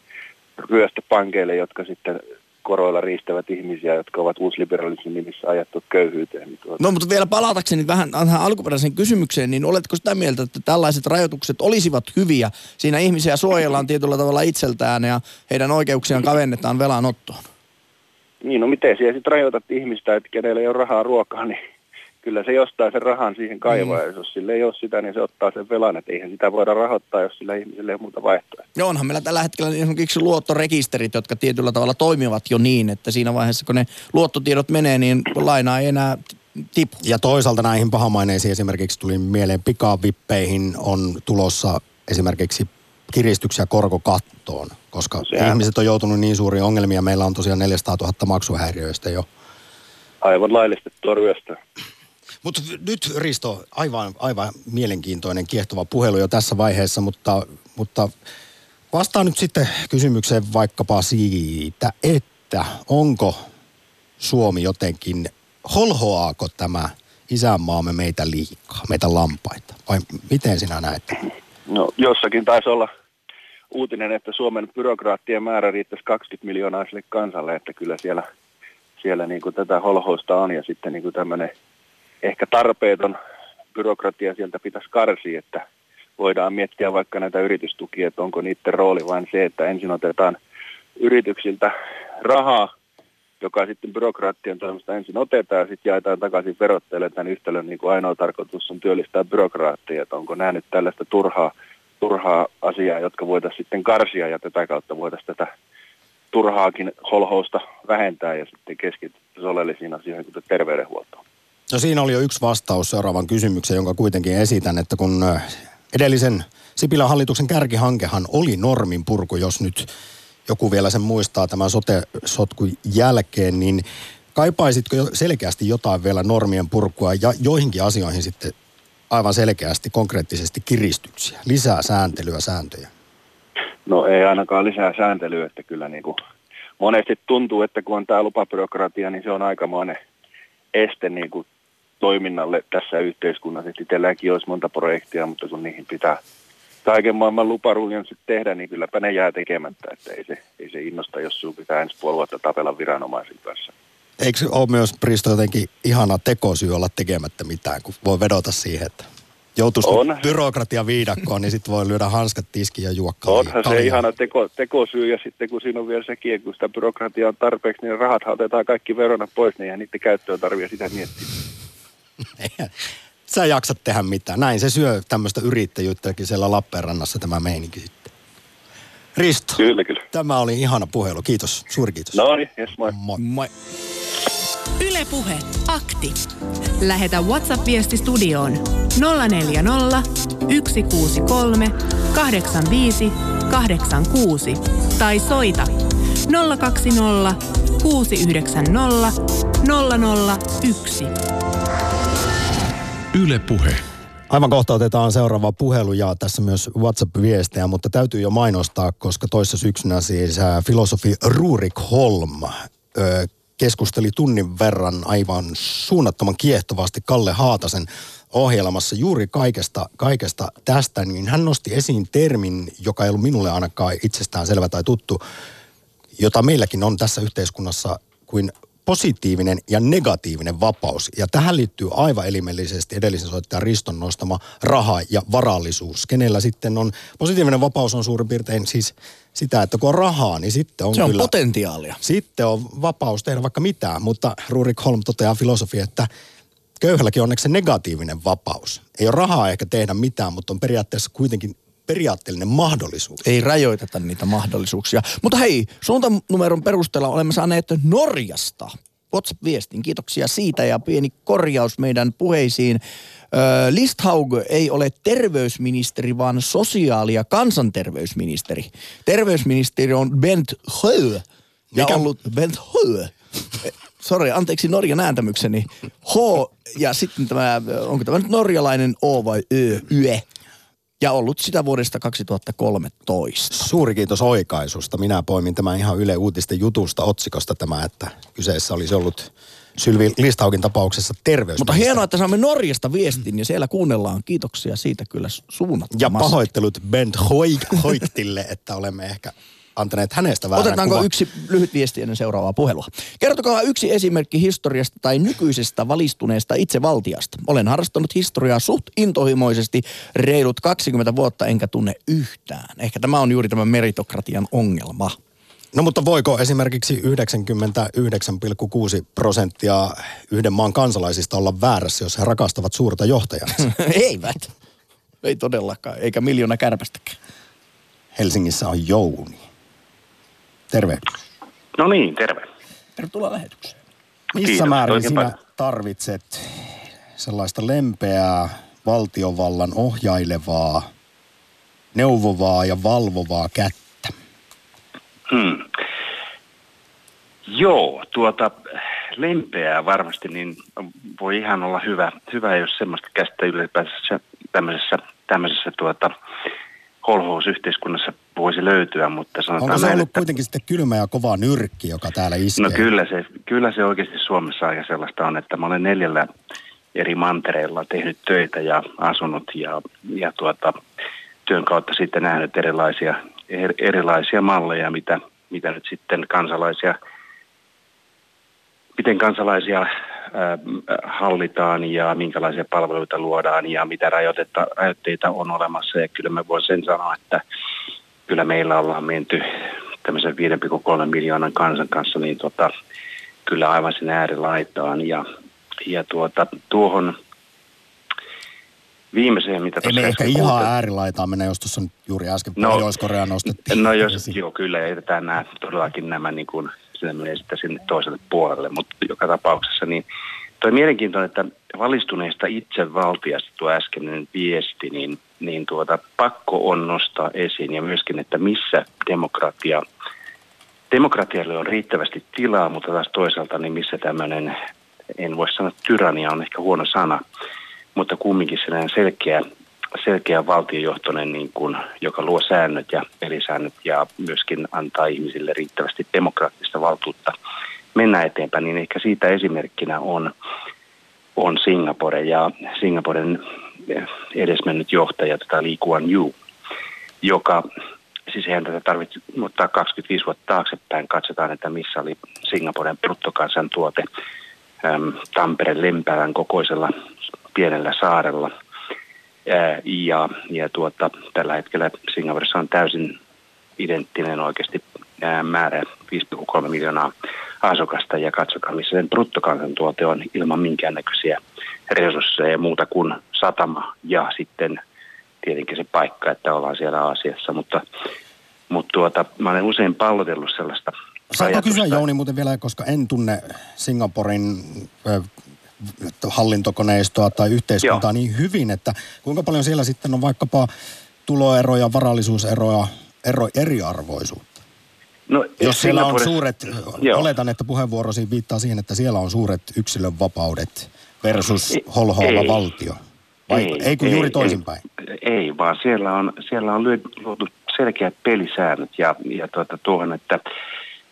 ryöstöpankeille, jotka sitten koroilla riistävät ihmisiä, jotka ovat uusliberalismin nimissä ajattu köyhyyteen. No mutta vielä palatakseni vähän alkuperäiseen kysymykseen, niin oletko sitä mieltä, että tällaiset rajoitukset olisivat hyviä? Siinä ihmisiä suojellaan tietyllä tavalla itseltään ja heidän oikeuksiaan kavennetaan velanottoon. Niin, no miten siellä sitten rajoitat ihmistä, että kenellä ei ole rahaa ruokaa, niin kyllä se jostain sen rahan siihen kaivaa, mm. jos sille ei ole sitä, niin se ottaa sen velan, että eihän sitä voida rahoittaa, jos sillä ihmisellä ei ole muuta vaihtoehtoa. Joo, onhan meillä tällä hetkellä esimerkiksi luottorekisterit, jotka tietyllä tavalla toimivat jo niin, että siinä vaiheessa, kun ne luottotiedot menee, niin lainaa ei enää tipu. Ja toisaalta näihin pahamaineisiin esimerkiksi tuli mieleen pikavippeihin on tulossa esimerkiksi kiristyksiä korkokattoon, koska sehän ihmiset on joutunut niin suuriin ongelmiin, meillä on tosiaan neljäsataatuhatta maksuhäiriöistä jo. Aivan laillistettua ryöstöä. Mutta nyt Risto, aivan, aivan mielenkiintoinen, kiehtova puhelu jo tässä vaiheessa, mutta, mutta vastaa nyt sitten kysymykseen vaikkapa siitä, että onko Suomi jotenkin, holhoaako tämä isänmaamme meitä liikaa, meitä lampaita, vai miten sinä näet? No jossakin taisi olla uutinen, että Suomen byrokraattien määrä riittäisi kaksikymmentä miljoonaa sille kansalle, että kyllä siellä, siellä niin kuin tätä holhoista on ja sitten niin kuin tämmöinen ehkä tarpeeton byrokratia sieltä pitäisi karsia, että voidaan miettiä vaikka näitä yritystukia, että onko niiden rooli vain se, että ensin otetaan yrityksiltä rahaa, joka sitten byrokraattien toimesta ensin otetaan ja sitten jaetaan takaisin verottajille. Tämän yhtälön niin kuin ainoa tarkoitus on työllistää byrokraattia, että onko nämä nyt tällaista turhaa, turhaa asiaa, jotka voitaisiin sitten karsia ja tätä kautta voitaisiin tätä turhaakin holhousta vähentää ja sitten keskittyä oleellisiin asioihin, kuten terveydenhuoltoon. No siinä oli jo yksi vastaus seuraavan kysymykseen, jonka kuitenkin esitän, että kun edellisen Sipilän hallituksen kärkihankehan oli normin purku, jos nyt joku vielä sen muistaa tämän sote-sotkun jälkeen, niin kaipaisitko selkeästi jotain vielä normien purkua ja joihinkin asioihin sitten aivan selkeästi, konkreettisesti kiristyksiä, lisää sääntelyä, sääntöjä? No ei ainakaan lisää sääntelyä, että kyllä niin kuin monesti tuntuu, että kun on tämä lupabyrokratia, niin se on aikamoinen este niin kuin toiminnalle tässä yhteiskunnassa. Itselläänkin olisi monta projektia, mutta kun niihin pitää kaiken maailman luparuljan sitten tehdä, niin kylläpä ne jää tekemättä, että ei se, ei se innosta, jos sinun pitää ensi puoli vuotta tapella viranomaisen kanssa. Eikö ole myös, Risto, jotenkin ihana tekosyy olla tekemättä mitään, kun voi vedota siihen, että joutuisi byrokratian viidakkoon, niin sitten voi lyödä hanskat tiskiin ja juokkaa. Onhan se ihana teko, tekosyy, ja sitten kun siinä on vielä sekin, kun sitä byrokratiaa on tarpeeksi, niin rahat otetaan kaikki verona pois, niin ja niiden käyttöön tarvitsee sitä miettiä. Sä jaksat tehdä mitään. Näin se syö tämmöistä yrittäjyyttäkin siellä Lappeenrannassa tämä meininki sitten. Risto, kyllä, kyllä. Tämä oli ihana puhelu. Kiitos, suuri kiitos. No niin, yes, moi. Moi. Moi. Yle Puhe, akti. Lähetä WhatsApp-viesti studioon nolla neljä nolla, yksi kuusi kolme, kahdeksan viisi, kahdeksan kuusi tai soita nolla kaksi nolla, kuusi yhdeksän nolla, nolla nolla yksi. Yle Puhe. Aivan kohta otetaan seuraava puhelu ja tässä myös WhatsApp-viestejä, mutta täytyy jo mainostaa, koska toissa syksynä siis filosofi Ruurik Holm ö, keskusteli tunnin verran aivan suunnattoman kiehtovasti Kalle Haatasen ohjelmassa juuri kaikesta, kaikesta tästä, niin hän nosti esiin termin, joka ei ollut minulle ainakaan itsestään selvä tai tuttu, jota meilläkin on tässä yhteiskunnassa kuin positiivinen ja negatiivinen vapaus. Ja tähän liittyy aivan elimellisesti edellisen soittajan Riston nostama raha ja varallisuus. Kenellä sitten on, positiivinen vapaus on suurin piirtein siis sitä, että kun on rahaa, niin sitten on se kyllä. Se on potentiaalia. Sitten on vapaus tehdä vaikka mitään, mutta Ruurik Holm toteaa filosofi, että köyhälläkin onneksi se negatiivinen vapaus. Ei ole rahaa ehkä tehdä mitään, mutta on periaatteessa kuitenkin periaatteellinen mahdollisuus. Ei rajoiteta niitä mahdollisuuksia. Mutta hei, suuntanumeron perusteella olemme saaneet Norjasta WhatsApp-viestin. Kiitoksia siitä ja pieni korjaus meidän puheisiin. Öö, Listhaug ei ole terveysministeri, vaan sosiaali- ja kansanterveysministeri. Terveysministeri on Bent Høie. Ja mikä? Ollut Bent Høie. Sori, anteeksi Norjan ääntämykseni. H ja sitten tämä, onko tämä nyt norjalainen O vai Ö, Yö? Ja ollut sitä vuodesta kaksituhattakolmetoista. Suuri kiitos oikaisusta. Minä poimin tämän ihan Yle Uutisten jutusta otsikosta tämä, että kyseessä olisi ollut Sylvi Listhaugin tapauksessa terveys. Mutta hienoa, että saamme Norjasta viestin ja siellä kuunnellaan. Kiitoksia siitä kyllä suunnattomasti. Ja pahoittelut Bent Høietille, että olemme ehkä antaneet hänestä väärän. Otetaanko kuva? Yksi lyhyt viesti ennen seuraavaa puhelua? Kertokaa yksi esimerkki historiasta tai nykyisestä valistuneesta itsevaltiasta. Olen harrastanut historiaa suht intohimoisesti reilut kaksikymmentä vuotta, enkä tunne yhtään. Ehkä tämä on juuri tämä meritokratian ongelma. No mutta voiko esimerkiksi yhdeksänkymmentäyhdeksän pilkku kuusi prosenttia yhden maan kansalaisista olla väärässä, jos he rakastavat suurta johtajansa? Eivät. Ei todellakaan, eikä miljoona kärpästäkään. Helsingissä on Jouni. Terve. No niin, terve. Tervetuloa lähetykseen. Missä Kiitos. määrin Oikein sinä päätä. tarvitset sellaista lempeää, valtiovallan ohjailevaa, neuvovaa ja valvovaa kättä? Hmm. Joo, tuota, lempeää varmasti, niin voi ihan olla hyvä, hyvä jos semmoista käsitettä ylipäänsä tämmöisessä, tämmöisessä tuota, holhousyhteiskunnassa voisi löytyä, mutta sanotaan... Onko se näin, ollut että... kuitenkin sitten kylmä ja kova nyrkki, joka täällä iskee? No kyllä se, kyllä se oikeasti Suomessa aika sellaista on, että mä olen neljällä eri mantereilla tehnyt töitä ja asunut ja, ja tuota, työn kautta sitten nähnyt erilaisia, er, erilaisia malleja, mitä, mitä nyt sitten kansalaisia... Miten kansalaisia äh, hallitaan ja minkälaisia palveluita luodaan ja mitä rajoitteita on olemassa. Ja kyllä mä voin sen sanoa, että kyllä meillä ollaan menty tämmöisen viisi pilkku kolme miljoonan kansan kanssa, niin tota, kyllä aivan sen äärilaitaan. Ja, ja tuota, tuohon viimeiseen, mitä tuossa... Eli ehkä ihan kuulet... äärilaitaan mennä, jos tuossa juuri äsken no, Pohjois-Korea nostettiin. No jos, joo, kyllä, jätetään nämä, todellakin nämä niin kuin... Sitä menee sitten sinne toiselle puolelle, mutta joka tapauksessa niin toi mielenkiintoinen, että valistuneista itsevaltiasta tuo äskeinen viesti, niin, niin tuota, pakko on nostaa esiin ja myöskin, että missä demokratia, demokratialle on riittävästi tilaa, mutta taas toisaalta niin missä tämmöinen, en voi sanoa tyrannia on ehkä huono sana, mutta kumminkin sellainen selkeä, selkeä valtiojohtoinen, niin kuin, joka luo säännöt ja pelisäännöt ja myöskin antaa ihmisille riittävästi demokraattista valtuutta mennä eteenpäin, niin ehkä siitä esimerkkinä on, on Singapore ja Singaporen edesmennyt johtaja tätä Lee Kuan Yew, joka, siis eihän tätä tarvitse ottaa kaksikymmentäviisi vuotta taaksepäin, katsotaan, että missä oli Singaporen bruttokansantuote Tampereen Lempäälän kokoisella pienellä saarella. Ja, ja tuota, tällä hetkellä Singaporessa on täysin identtinen oikeasti määrä viisi pilkku kolme miljoonaa asukasta ja katsokaa missä sen bruttokansantuote on ilman minkäännäköisiä resursseja muuta kuin satama ja sitten tietenkin se paikka, että ollaan siellä Aasiassa, mutta, mutta tuota, mä olen usein pallotellut sellaista saanko kysyä Jouni muuten vielä, koska en tunne Singaporin... Ö, hallintokoneistoa tai yhteiskuntaa Joo. niin hyvin, että kuinka paljon siellä sitten on vaikkapa tuloeroja, varallisuuseroja, ero, eriarvoisuutta? No, jos siellä on suuret, Joo. oletan, että puheenvuorosi viittaa siihen, että siellä on suuret yksilönvapaudet versus holhoava valtio. Vai, ei, ei kun ei, juuri toisinpäin. Ei, ei, vaan siellä on, siellä on luotu selkeät pelisäännöt ja, ja tuota, tuohon, että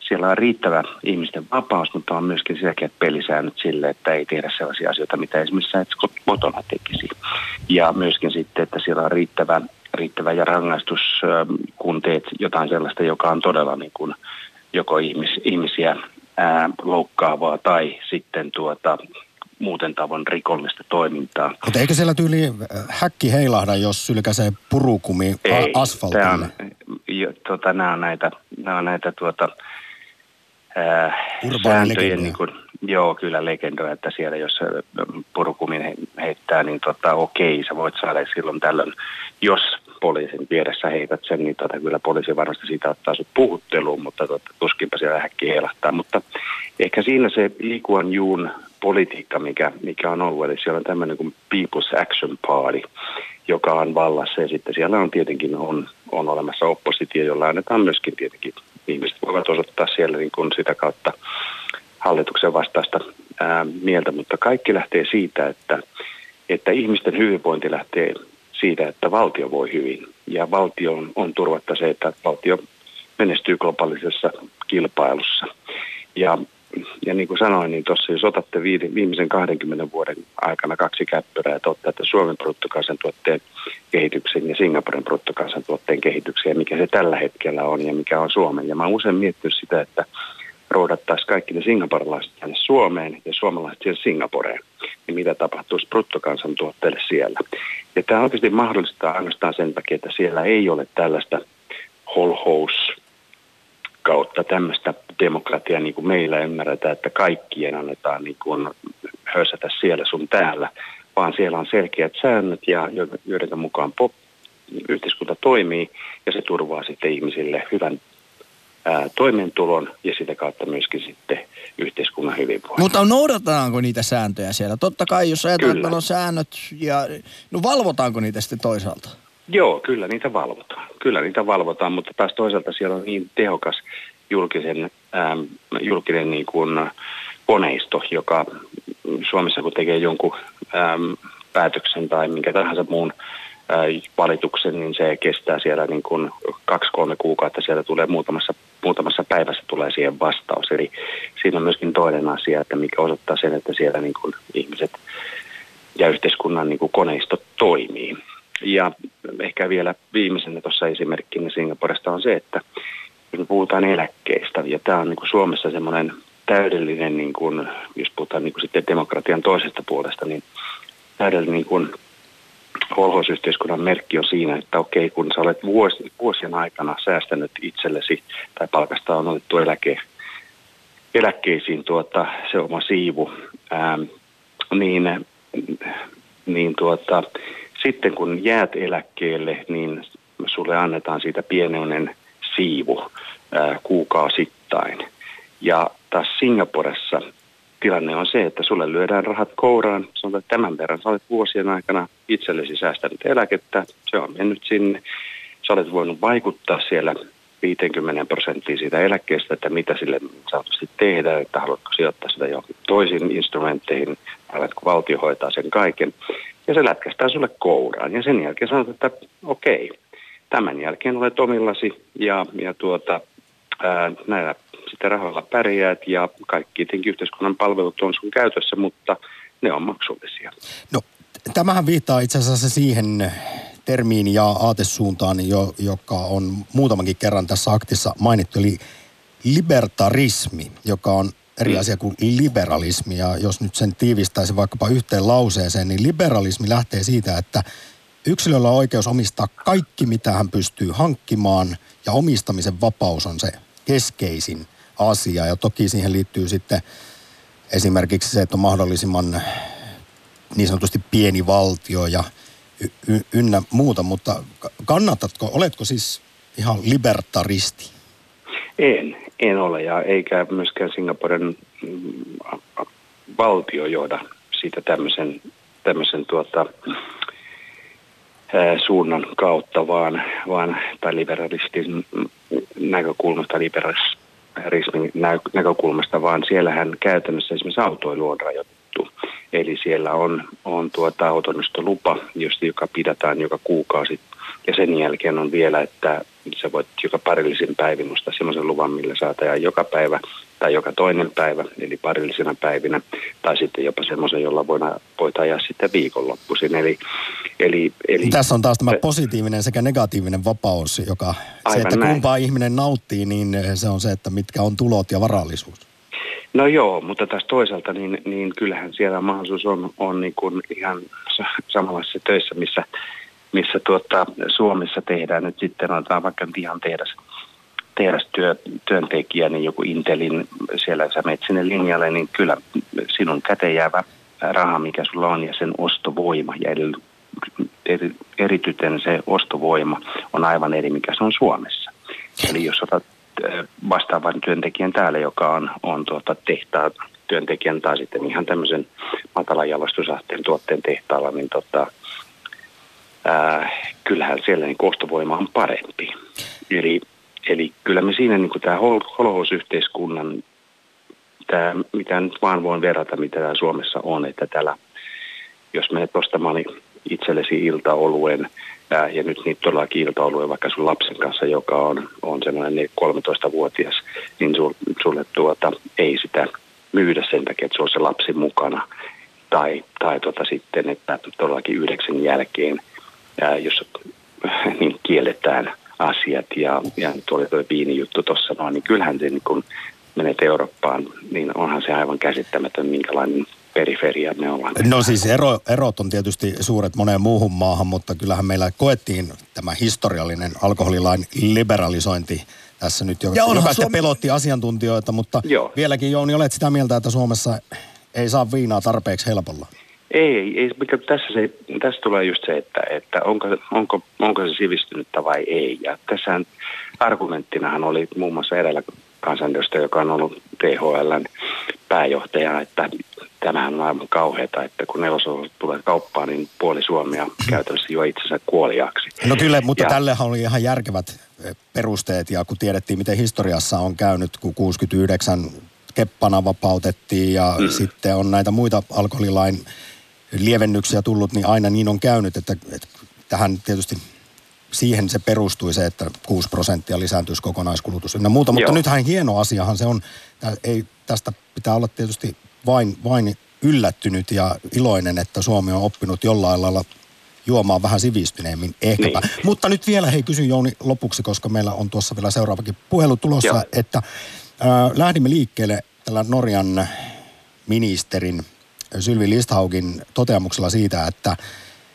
siellä on riittävä ihmisten vapaus, mutta on myöskin selkeät pelisäännöt sille, että ei tehdä sellaisia asioita, mitä esimerkiksi sä et kotona tekisi. Ja myöskin sitten, että siellä on riittävä, riittävä ja rangaistus, kun teet jotain sellaista, joka on todella niin kuin joko ihmis, ihmisiä ää, loukkaavaa tai sitten tuota, muuten tavoin rikollista toimintaa. Mutta eikö siellä tyyli häkki heilahda, jos sylkäsee purukumi ei, asfaltille? On, jo, tota, nämä on näitä... Nämä on näitä tuota, sääntöjen, niin kuin, joo kyllä legendoja, että siellä jos purukumin he, heittää, niin tota, okei, sä voit saada silloin tällöin, jos poliisin vieressä heität sen, niin tota, kyllä poliisi varmasti siitä ottaa sut puhutteluun, mutta tota, tuskinpä siellä häkki heilahtaa. Mutta ehkä siinä se Lee Kuan Yew'n politiikka, mikä, mikä on ollut, eli siellä on tämmöinen kuin People's Action Party, joka on vallassa ja sitten siellä on tietenkin on, on olemassa oppositio, jolla annetaan myöskin tietenkin ihmiset voivat osoittaa siellä niin kuin sitä kautta hallituksen vastaista ää, mieltä, mutta kaikki lähtee siitä, että, että ihmisten hyvinvointi lähtee siitä, että valtio voi hyvin. Ja valtio on, on turvatta se, että valtio menestyy globaalisessa kilpailussa. Ja, ja niin kuin sanoin, niin tuossa jos otatte viimeisen kaksikymmentä vuoden aikana kaksi käppyrää, että ottatte Suomen bruttokansantuotteen kehityksen ja Singaporen bruttokansantuotteen kehityksen, ja mikä se tällä hetkellä on ja mikä on Suomen. Ja mä oon usein miettinyt sitä, että roudattaisiin kaikki ne singaporelaiset tänne Suomeen ja suomalaiset siihen Singaporeen, niin mitä tapahtuisi bruttokansantuotteelle siellä. Ja tämä oikeasti mahdollistaa ainoastaan sen takia, että siellä ei ole tällaista holhous kautta tämmöistä demokratiaa, niin kuin meillä ymmärretään, että kaikkien annetaan niin kuin höysätä siellä sun täällä, vaan siellä on selkeät säännöt, ja joiden mukaan pop, yhteiskunta toimii, ja se turvaa sitten ihmisille hyvän ää, toimeentulon, ja sitä kautta myöskin sitten yhteiskunnan hyvinvoinnin. Mutta noudatetaanko niitä sääntöjä siellä? Totta kai, jos ajatellaan, että on säännöt, ja no valvotaanko niitä sitten toisaalta? Joo, kyllä niitä valvotaan. Kyllä niitä valvotaan, mutta taas toisaalta siellä on niin tehokas julkisen, äm, julkinen niin kuin koneisto, joka Suomessa kun tekee jonkun äm, päätöksen tai minkä tahansa muun ää, valituksen, niin se kestää siellä niin kuin kaksi kolme kuukautta, siellä tulee muutamassa, muutamassa päivässä tulee siihen vastaus. Eli siinä on myöskin toinen asia, että mikä osoittaa sen, että siellä niin kuin ihmiset ja yhteiskunnan niin kuin koneisto toimii. Ja ehkä vielä viimeisenä tuossa esimerkkinä Singaporesta on se, että kun puhutaan eläkkeistä, ja tämä on niin kuin Suomessa semmoinen täydellinen, niin kuin, jos puhutaan niin kuin sitten demokratian toisesta puolesta, niin täydellinen niin kuin holhousyhteiskunnan merkki on siinä, että okei, kun sä olet vuosien aikana säästänyt itsellesi tai palkasta on otettu eläke, eläkkeisiin tuota, se oma siivu, ää, niin, niin tuota, sitten kun jäät eläkkeelle, niin sulle annetaan siitä pienoinen siivu ää, kuukausittain. Ja taas Singaporessa tilanne on se, että sulle lyödään rahat kouraan. Sanotaan, että tämän verran sä olet vuosien aikana itsellesi säästänyt eläkettä. Se on mennyt sinne. Sä olet voinut vaikuttaa siellä viisikymmentä prosenttia siitä eläkkeestä, että mitä sille saatusti tehdään, että haluatko sijoittaa sitä johonkin toisiin instrumentteihin, haluatko valtio hoitaa sen kaiken. Ja se lätkästään sulle kouraan. Ja sen jälkeen sanotaan, että okei, tämän jälkeen olet omillasi ja, ja tuota, ää, näillä sitten rahoilla pärjäät ja kaikki tietenkin yhteiskunnan palvelut on sun käytössä, mutta ne on maksullisia. No, tämähän viittaa itse asiassa siihen termiin ja aatesuuntaan, jo, joka on muutamankin kerran tässä aktissa mainittu, eli libertarismi, joka on eri asia kuin liberalismi, ja jos nyt sen tiivistäisi vaikkapa yhteen lauseeseen, niin liberalismi lähtee siitä, että yksilöllä on oikeus omistaa kaikki, mitä hän pystyy hankkimaan, ja omistamisen vapaus on se keskeisin asia, ja toki siihen liittyy sitten esimerkiksi se, että on mahdollisimman niin sanotusti pieni valtio ja y- ynnä muuta, mutta kannatatko, oletko siis ihan libertaristi? En, en ole, ja eikä myöskään Singaporen valtio johda siitä tämmöisen, tämmöisen tuota, suunnan kautta, vaan, vaan tai liberalistin näkökulmasta, liberalismin näkökulmasta, vaan siellähän käytännössä esimerkiksi autoilu on rajoitettu. Eli siellä on, on tuota autonostolupa, josta joka pidetään joka kuukausi, ja sen jälkeen on vielä, että sä voit joka parillisen päivin ostaa semmoisen luvan, millä saat ajaa joka päivä tai joka toinen päivä, eli parillisena päivinä, tai sitten jopa semmoisen, jolla voidaan, voidaan ajaa sitten viikonloppuisin. Eli, eli, eli... Tässä on taas tämä positiivinen sekä negatiivinen vapaus, joka se, että näin. Kumpaa ihminen nauttii, niin se on se, että mitkä on tulot ja varallisuus. No joo, mutta taas toisaalta, niin, niin kyllähän siellä mahdollisuus on, on niin kuin ihan samanlaisissa töissä, missä missä tuota, Suomessa tehdään nyt sitten, otetaan vaikka ihan tehdas, tehdastyö, työntekijä, niin joku Intelin, siellä sä menet sinne linjalle, niin kyllä sinun käteen jäävä raha, mikä sulla on, ja sen ostovoima, ja eri, erityten se ostovoima on aivan eri, mikä se on Suomessa. Eli jos otat vastaavan työntekijän täällä, joka on, on tuota tehtaan työntekijän tai sitten ihan tämmöisen matalan jalostusasteen tuotteen tehtaalla, niin tota... Äh, kyllähän siellä niin ostovoima on parempi. Eli, eli kyllä me siinä niin tämä holhousyhteiskunnan, tää, mitä nyt vaan voin verrata, mitä täällä Suomessa on, että täällä, jos menet ostamaan niin itsellesi iltaoluen, ää, ja nyt niitä todellakin iltaoluen, vaikka sun lapsen kanssa, joka on, on sellainen kolmetoistavuotias, niin sul, sulle tuota, ei sitä myydä sen takia, että se on se lapsi mukana. Tai, tai tuota, sitten, että todellakin yhdeksän jälkeen Ää, jos niin kielletään asiat ja, ja tuolla tuo viinijuttu tuossa noin, niin kyllähän se, niin kun menet Eurooppaan, niin onhan se aivan käsittämätön, minkälainen periferia me ollaan. No siis ero, erot on tietysti suuret moneen muuhun maahan, mutta kyllähän meillä koettiin tämä historiallinen alkoholilain liberalisointi tässä nyt, jo, joka Suomi... pelotti asiantuntijoita, mutta Joo. vieläkin Jouni, olet sitä mieltä, että Suomessa ei saa viinaa tarpeeksi helpolla? Ei, ei mikä tässä, se, tässä tulee just se, että, että onko, onko, onko se sivistynyttä vai ei. Ja tässä argumenttinahan oli muun muassa edellä kansanedustaja, joka on ollut T H L:n pääjohtaja, että tämähän on aivan kauheata, että kun nelosolot tulee kauppaan, niin puoli Suomea käytännössä juo itsensä kuoliaksi. No kyllä, mutta ja... tällähän oli ihan järkevät perusteet, ja kun tiedettiin, miten historiassa on käynyt, kun kuusikymmentäyhdeksän keppana vapautettiin ja mm. sitten on näitä muita alkoholilain lievennyksiä tullut, niin aina niin on käynyt, että, että tähän tietysti siihen se perustui se, että kuusi prosenttia lisääntyisi kokonaiskulutus ynnä muuta. Joo. Mutta nythän hieno asiahan se on, ei, tästä pitää olla tietysti vain, vain yllättynyt ja iloinen, että Suomi on oppinut jollain lailla juomaan vähän sivistyneemmin ehkäpä. Niin. Mutta nyt vielä hei kysyn Jouni lopuksi, koska meillä on tuossa vielä seuraavakin puhelu tulossa, Joo. että äh, lähdimme liikkeelle tällä Norjan ministerin Sylvi Listhaugin toteamuksella siitä, että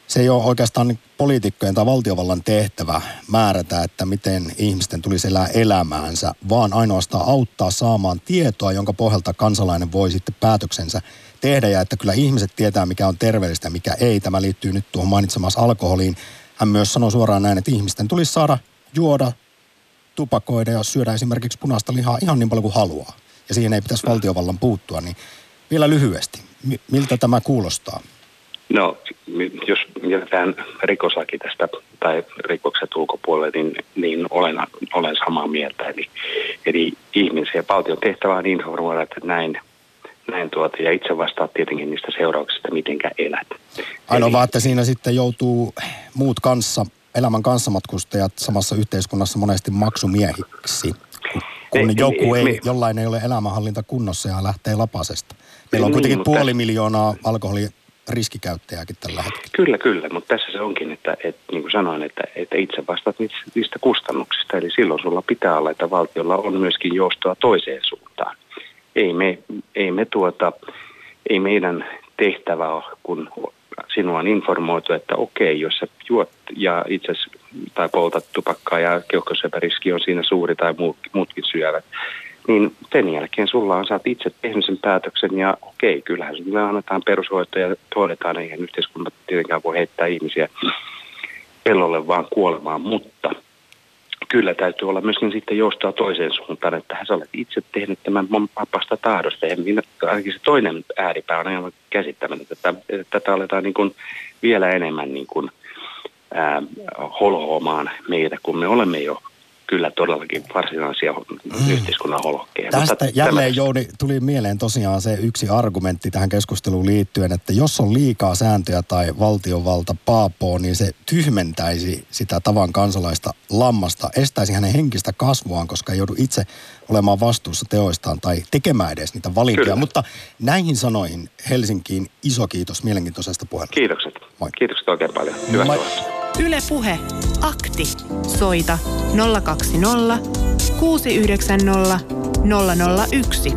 se ei ole oikeastaan poliitikkojen tai valtiovallan tehtävä määrätä, että miten ihmisten tulisi elää elämäänsä, vaan ainoastaan auttaa saamaan tietoa, jonka pohjalta kansalainen voi sitten päätöksensä tehdä. Ja että kyllä ihmiset tietää, mikä on terveellistä ja mikä ei. Tämä liittyy nyt tuohon mainitsemassa alkoholiin. Hän myös sanoi suoraan näin, että ihmisten tulisi saada juoda, tupakoida ja syödä esimerkiksi punaista lihaa ihan niin paljon kuin haluaa. Ja siihen ei pitäisi valtiovallan puuttua. Niin vielä lyhyesti, miltä tämä kuulostaa? No, jos jätetään rikoslaki tästä tai rikokset ulkopuolelle, niin, niin olen, olen samaa mieltä. Eli, eli ihmisiä, valtion tehtävä on informoida, että näin, näin tuota, ja itse vastaa tietenkin niistä seurauksista, mitenkä elät. Ainoa vaan, että siinä sitten joutuu muut kanssa, elämän kanssamatkustajat samassa yhteiskunnassa monesti maksumiehiksi, kun ei, joku ei, ei, ei, jollain ei ole elämänhallinta kunnossa ja lähtee lapasesta. Meillä on kuitenkin niin, mutta puoli miljoonaa alkoholia riskikäyttäjääkin tällä hetkellä. Kyllä, kyllä, mutta tässä se onkin, että, että niin kuin sanoin, että, että itse vastaat niistä kustannuksista, eli silloin sulla pitää olla, että valtiolla on myöskin joustoa toiseen suuntaan. Ei, me, ei, me tuota, ei meidän tehtävä ole, kun sinua on informoitu, että okei, jos sä juot ja itse tai poltat tupakkaa ja keuhkosyöpäriski on siinä suuri tai muut, muutkin syövät, niin sen jälkeen sulla on, sä oot itse tehnyt sen päätöksen ja okei, kyllähän me annetaan perushoitoja ja tuodetaan, eihän yhteiskunta tietenkään voi heittää ihmisiä pellolle vaan kuolemaan, mutta kyllä täytyy olla myöskin sitten joustaa toiseen suuntaan, että sä olet itse tehnyt tämän vapaasta tahdosta ja ainakin se toinen ääripää on aivan käsittämätöntä, että tätä aletaan niin kuin vielä enemmän niin kuin, ää, holhoamaan meitä, kun me olemme jo kyllä todellakin varsinaisia mm. yhteiskunnan holokkeja. Tästä mutta jälleen, tämä Jouni, tuli mieleen tosiaan se yksi argumentti tähän keskusteluun liittyen, että jos on liikaa sääntöjä tai valtiovalta paapoo, niin se tyhmentäisi sitä tavan kansalaista lammasta, estäisi hänen henkistä kasvuaan, koska ei joudu itse olemaan vastuussa teoistaan tai tekemään edes niitä valintoja. Kyllä. Mutta näihin sanoihin Helsinkiin iso kiitos mielenkiintoisesta puhelusta. Kiitokset. Moi. Kiitokset oikein paljon. Hyvää tulosta. Yle Puhe. Akti. Soita nolla kaksi nolla kuusi yhdeksän nolla nolla nolla yksi.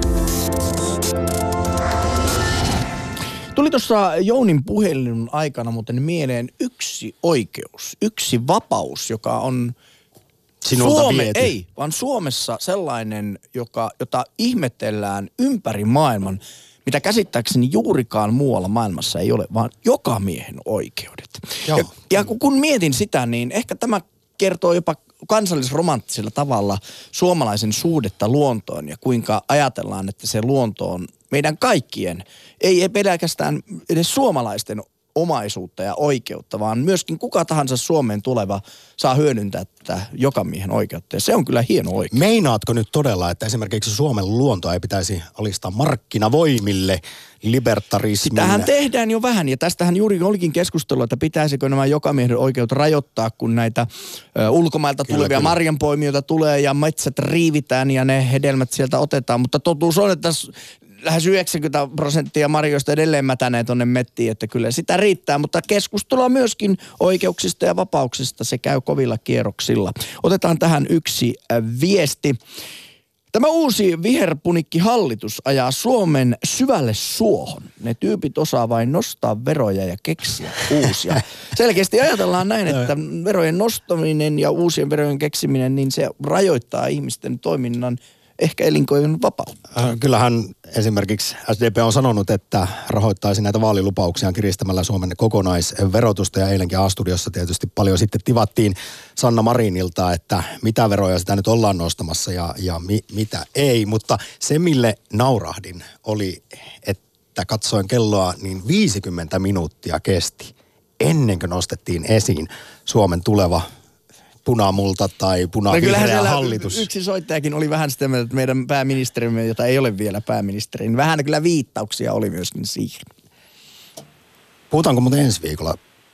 Tuli tuossa Jounin puhelun aikana muuten mieleen yksi oikeus, yksi vapaus, joka on sinulta Suome, ei, vaan Suomessa sellainen, joka, jota ihmetellään ympäri maailman, mitä käsittääkseni juurikaan muualla maailmassa ei ole, vaan joka miehen oikeudet. Joo. Ja, ja kun mietin sitä, niin ehkä tämä kertoo jopa kansallisromanttisella tavalla suomalaisen suhdetta luontoon ja kuinka ajatellaan, että se luonto on meidän kaikkien, ei pelkästään edes suomalaisten omaisuutta ja oikeutta, vaan myöskin kuka tahansa Suomeen tuleva saa hyödyntää tätä jokamiehen oikeutta. Ja se on kyllä hieno oikeus. Meinaatko nyt todella, että esimerkiksi Suomen luontoa ei pitäisi alistaa markkinavoimille, libertarismin? Tähän tehdään jo vähän, ja tästähän juuri olikin keskustelua, että pitäisikö nämä jokamiehen oikeudet rajoittaa, kun näitä ö, ulkomailta kyllä, tulevia kyllä. marjanpoimijoita tulee ja metsät riivitään ja ne hedelmät sieltä otetaan, mutta totuus on, että lähes yhdeksänkymmentä prosenttia marjoista edelleen mätänee tuonne mettiin, että kyllä sitä riittää, mutta keskustelua myöskin oikeuksista ja vapauksista, se käy kovilla kierroksilla. Otetaan tähän yksi viesti. Tämä uusi viherpunikkihallitus ajaa Suomen syvälle suohon. Ne tyypit osaa vain nostaa veroja ja keksiä uusia. Selkeästi ajatellaan näin, että verojen nostaminen ja uusien verojen keksiminen, niin se rajoittaa ihmisten toiminnan ehkä elinkoivun vapautta. Kyllähän esimerkiksi S D P on sanonut, että rahoittaisi näitä vaalilupauksiaan kiristämällä Suomen kokonaisverotusta. Ja eilenkin A-studiossa tietysti paljon sitten tivattiin Sanna Marinilta, että mitä veroja sitä nyt ollaan nostamassa ja, ja mi, mitä ei. Mutta se, mille naurahdin, oli, että katsoin kelloa, niin viisikymmentä minuuttia kesti ennen kuin nostettiin esiin Suomen tuleva punamulta tai punavihreä hallitus. Yksi soittajakin oli vähän sitä, että meidän pääministerimme, jota ei ole vielä pääministeri, niin vähän kyllä viittauksia oli myöskin siihen. Puhutaanko muuten ensi viikolla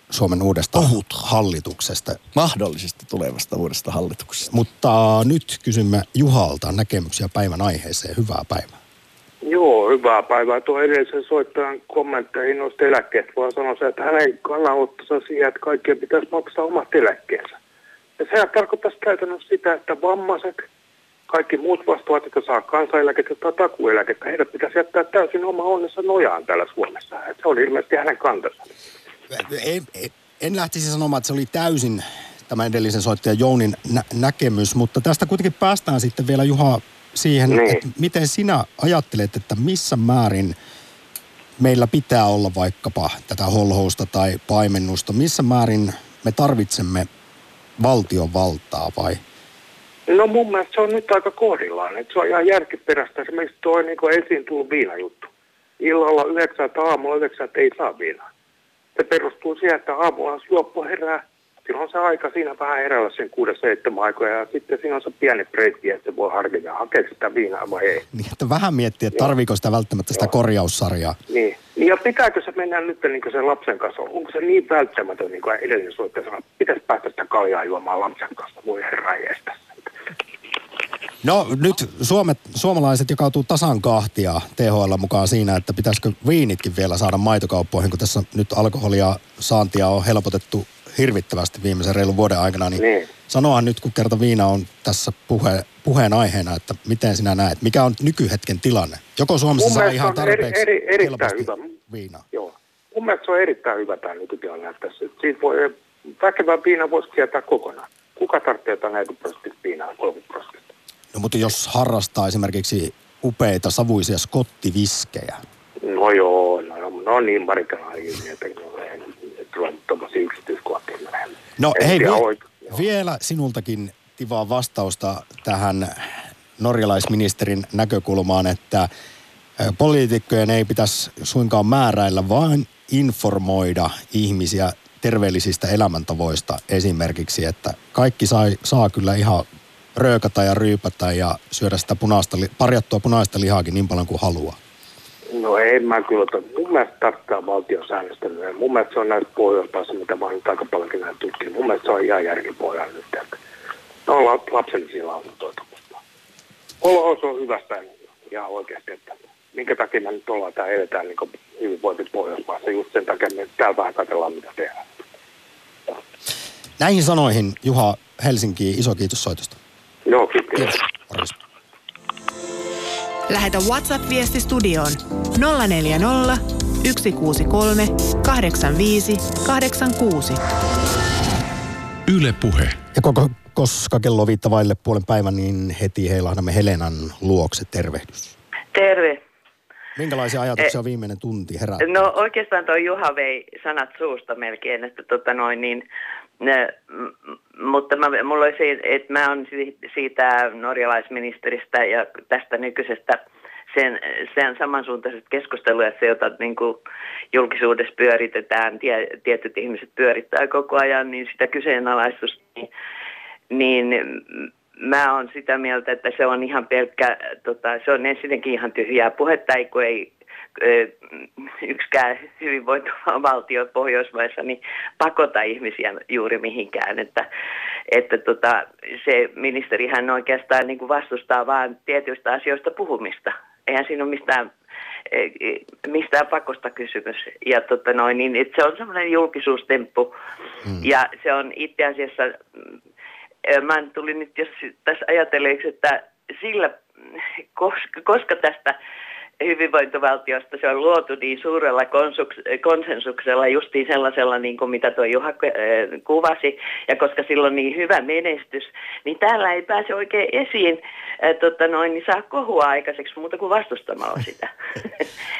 Suomen uudesta Ohut. hallituksesta? Mahdollisesti tulevasta uudesta hallituksesta. Mutta nyt kysymme Juhalta näkemyksiä päivän aiheeseen. Hyvää päivää. Joo, hyvää päivää. Tuo edellisen soittajan kommentteihin noista eläkkeet. Voi sanoa, että hänen kannanottonsa siihen, että kaikkien pitäisi maksaa omat eläkkeensä. Ja sehän tarkoittaisi käytännössä sitä, että vammaiset, kaikki muut vastuvat, jotka saa kansaneläkettä tai takueläkettä, heidät pitäisi jättää täysin oma onnensa nojaan täällä Suomessa. Se oli ilmeisesti hänen kantansa. En, en lähtisi sanomaan, että se oli täysin tämä edellisen soittajan Jounin nä- näkemys, mutta tästä kuitenkin päästään sitten vielä, Juha, siihen, niin. Että miten sinä ajattelet, että missä määrin meillä pitää olla vaikkapa tätä holhousta tai paimennusta, missä määrin me tarvitsemme valtion valtaa vai? No mun mielestä se on nyt aika kohdillaan, että se on ihan järkiperäistä. Esimerkiksi toi niin kuin esiin tullut viinajuttu. Illalla yhdeksän tai aamulla yhdeksän ei saa viinaa. Se perustuu siihen, että aamulla juoppo herää. Silloin on se aika siinä vähän erällä sen kuuden seitsemän aikoja ja sitten siinä on se pieni breikki, että se voi harkita, hakea sitä viinaa vai ei. Niin, että vähän miettiä, että tarviiko sitä välttämättä sitä Joo. korjaussarjaa. Niin. Ja pitääkö se mennä nyt niin sen lapsen kanssa? Onko se niin välttämätön, niin kuin edellinen suhteen sanoi, että pitäisi päästä sitä kaljaa juomaan lapsen kanssa? Voi herra jästä. No nyt Suomet, suomalaiset jakautuu tasan kahtia T H L mukaan siinä, että pitäisikö viinitkin vielä saada maitokauppoihin, kun tässä nyt alkoholia saantia on helpotettu hirvittävästi viimeisen reilun vuoden aikana, niin, niin. Sanoahan nyt, kun kerta viina on tässä puhe, puheen aiheena, että miten sinä näet, mikä on nykyhetken tilanne? Joko Suomessa saa ihan tarpeeksi eri, eri, helposti viinaa? Joo. Mun mielestä se on erittäin hyvä tämä nykytilanne tässä. Siitä voi, väkevän viina voisi kieltää kokonaan. Kuka tarvitsee jotain neljäkymmentä prosenttia viinaa, kolmekymmentä prosenttia? No mutta jos harrastaa esimerkiksi upeita savuisia skottiviskejä. No joo, no, no, no niin marikana ihminen, että ruvennut tuommoisia yksityiskohtia. No en hei, vi- vielä sinultakin tivaa vastausta tähän norjalaisministerin näkökulmaan, että poliitikkojen ei pitäisi suinkaan määräillä, vaan informoida ihmisiä terveellisistä elämäntavoista esimerkiksi, että kaikki saa, saa kyllä ihan röökätä ja ryypätä ja syödä sitä punaista, parjattua punaista lihaakin niin paljon kuin haluaa. No ei mä kyllä, että mun mielestä tarvitaan valtiosäännöstelyä. Mun mielestä se on näissä pohjoismaissa, mitä mä oon nyt aika paljonkin näin tutkinut. Mun mielestä se on ihan järkipohjaan nyt. No lapsellisia lausuntoita. Holhous on hyvästä ihan oikeasti, että minkä takia me nyt ollaan täällä eletään niin hyvinvointi Pohjoismaissa. Just sen takia me täällä vähän katsellaan, mitä tehdään. Näihin sanoihin, Juha Helsinkiin, iso kiitos soitosta. Joo, kiitos. Kiitos. Lähetä WhatsApp-viesti studioon nolla neljä nolla, yksi kuusi kolme, kahdeksan viisi, kahdeksan kuusi. Yle Puhe. Ja koko, koska kello viittä vaille puolen päivän, niin heti heilahdamme Helenan luokse. Tervehdys. Terve. Minkälaisia ajatuksia eh, viimeinen tunti herää? No oikeastaan tuo Juha vei sanat suusta melkein, että tota noin niin... Ne, m- mutta mä, mulla oli se, että mä oon siitä norjalaisministeristä ja tästä nykyisestä sen, sen samansuuntaiset keskusteluja, se jota niin kuin julkisuudessa pyöritetään, tie, tietyt ihmiset pyörittää koko ajan, niin sitä kyseenalaistusta, niin, niin mä oon sitä mieltä, että se on ihan pelkkä, tota, se on ensinnäkin ihan tyhjää puhetta, ei kun ei yksikään hyvinvoittava valtio Pohjoismaissa niin pakota ihmisiä juuri mihinkään, että, että tota, se ministerihän oikeastaan niin kuin vastustaa vaan tietyistä asioista puhumista. Eihän siinä ole mistään, mistään pakosta kysymys. Ja tota noin, niin, että se on semmoinen julkisuustemppu hmm. ja se on itse asiassa, mä tulin nyt jos tässä ajatelleeksi, että sillä, koska, koska tästä hyvinvointivaltiosta se on luotu niin suurella konsuks- konsensuksella, justiin sellaisella, niin kuin mitä tuo Juha kuvasi, ja koska sillä on niin hyvä menestys, niin täällä ei pääse oikein esiin, tota noin, niin saa kohua aikaiseksi muuta kuin vastustamalla sitä.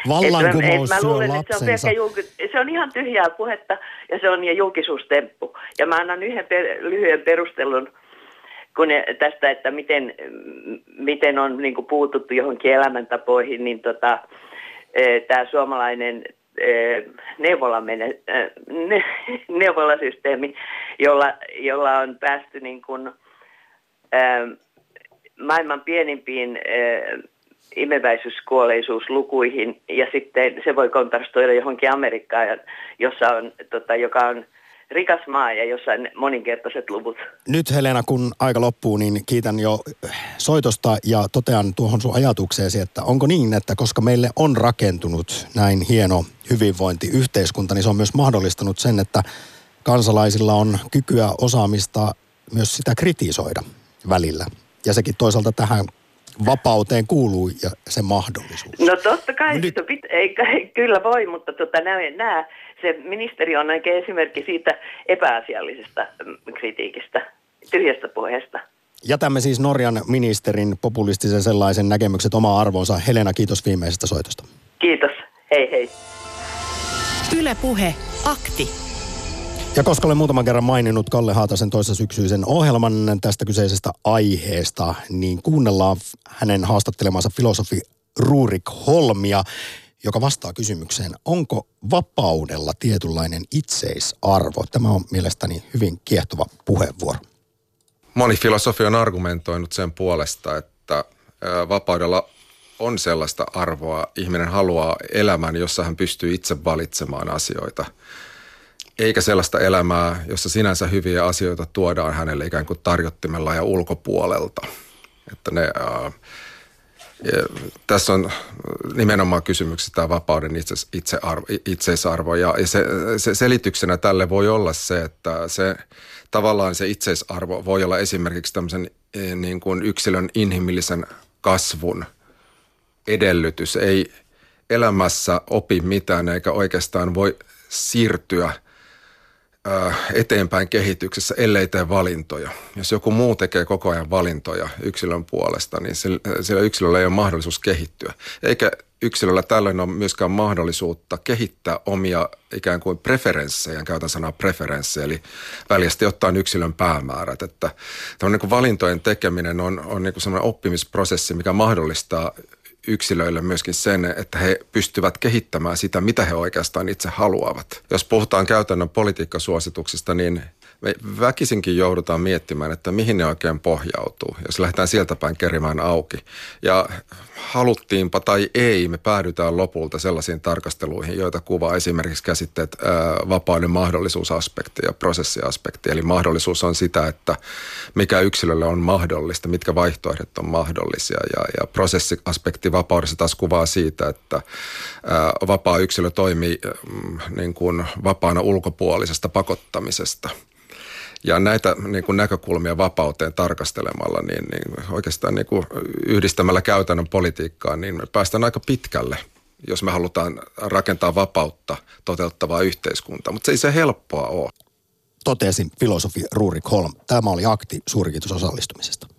Vallankumous syö lapsensa. Se on ihan tyhjää puhetta, ja se on julkisuustemppu. Ja mä annan yhden per- lyhyen perustelun, kun tästä, että miten, miten on niin kuin puututtu johonkin elämäntapoihin, niin tota, tämä suomalainen neuvola mene, ne, neuvolasysteemi, jolla, jolla on päästy niin kuin, ää, maailman pienimpiin ää, imeväisyyskuolleisuuslukuihin, ja sitten se voi kontrastoida johonkin Amerikkaan, jossa on, tota, joka on rikas maa ja jossa on moninkertaiset luvut. Nyt Helena, kun aika loppuu, niin kiitän jo soitosta ja totean tuohon sun ajatukseesi, että onko niin, että koska meille on rakentunut näin hieno hyvinvointiyhteiskunta, niin se on myös mahdollistanut sen, että kansalaisilla on kykyä, osaamista myös sitä kritisoida välillä. Ja sekin toisaalta tähän vapauteen kuuluu ja se mahdollisuus. No totta kai, no, nyt... pit- ei, kyllä voi, mutta tota, nämä, nämä, se ministeri on oikein esimerkki siitä epäasiallisesta kritiikistä, tyhjästä puheesta. Jätämme siis Norjan ministerin populistisen sellaisen näkemykset omaa arvoonsa. Helena, kiitos viimeisestä soitosta. Kiitos, hei hei. Yle Puhe, akti. Ja koska olen muutaman kerran maininnut Kalle Haatasen toissasyksyisen ohjelman tästä kyseisestä aiheesta, niin kuunnellaan hänen haastattelemansa filosofi Ruurik Holmia, joka vastaa kysymykseen, onko vapaudella tietynlainen itseisarvo? Tämä on mielestäni hyvin kiehtova puheenvuoro. Moni filosofi on argumentoinut sen puolesta, että vapaudella on sellaista arvoa. Ihminen haluaa elämän, jossa hän pystyy itse valitsemaan asioita. Eikä sellaista elämää, jossa sinänsä hyviä asioita tuodaan hänelle ikään kuin tarjottimella ja ulkopuolelta. Että ne, ää, ja, tässä on nimenomaan kysymyksessä tämä vapauden itse, itsearvo, itseisarvo. Ja se, se selityksenä tälle voi olla se, että se, tavallaan se itseisarvo voi olla esimerkiksi tämmöisen niin kuin yksilön inhimillisen kasvun edellytys. Ei elämässä opi mitään eikä oikeastaan voi siirtyä eteenpäin kehityksessä, ellei tee valintoja. Jos joku muu tekee koko ajan valintoja yksilön puolesta, niin sillä yksilöllä ei ole mahdollisuus kehittyä. Eikä yksilöllä tällöin ole myöskään mahdollisuutta kehittää omia ikään kuin preferenssejä, käytän sanaa preferenssejä, eli väljästi ottaen yksilön päämäärät. Että tämmöinen niin valintojen tekeminen on, on niin kuin semmoinen oppimisprosessi, mikä mahdollistaa yksilöille myöskin sen, että he pystyvät kehittämään sitä, mitä he oikeastaan itse haluavat. Jos puhutaan käytännön politiikkasuosituksista, niin me väkisinkin joudutaan miettimään, että mihin ne oikein pohjautuu, jos lähdetään sieltä päin kerimään auki. Ja haluttiinpa tai ei, me päädytään lopulta sellaisiin tarkasteluihin, joita kuvaa esimerkiksi käsitteet ää, vapauden mahdollisuusaspekti ja prosessiaspekti. Eli mahdollisuus on sitä, että mikä yksilölle on mahdollista, mitkä vaihtoehdot on mahdollisia. Ja, ja prosessiaspekti vapaudessa taas kuvaa siitä, että ää, vapaa yksilö toimii ää, niin kuin vapaana ulkopuolisesta pakottamisesta. Ja näitä niin kuin näkökulmia vapauteen tarkastelemalla, niin, niin oikeastaan niin kuin yhdistämällä käytännön politiikkaa, niin me päästään aika pitkälle, jos me halutaan rakentaa vapautta toteuttavaa yhteiskuntaa. Mutta se ei se helppoa ole. Totesin filosofi Ruurik Holm. Tämä oli akti. Suuri kiitos osallistumisesta.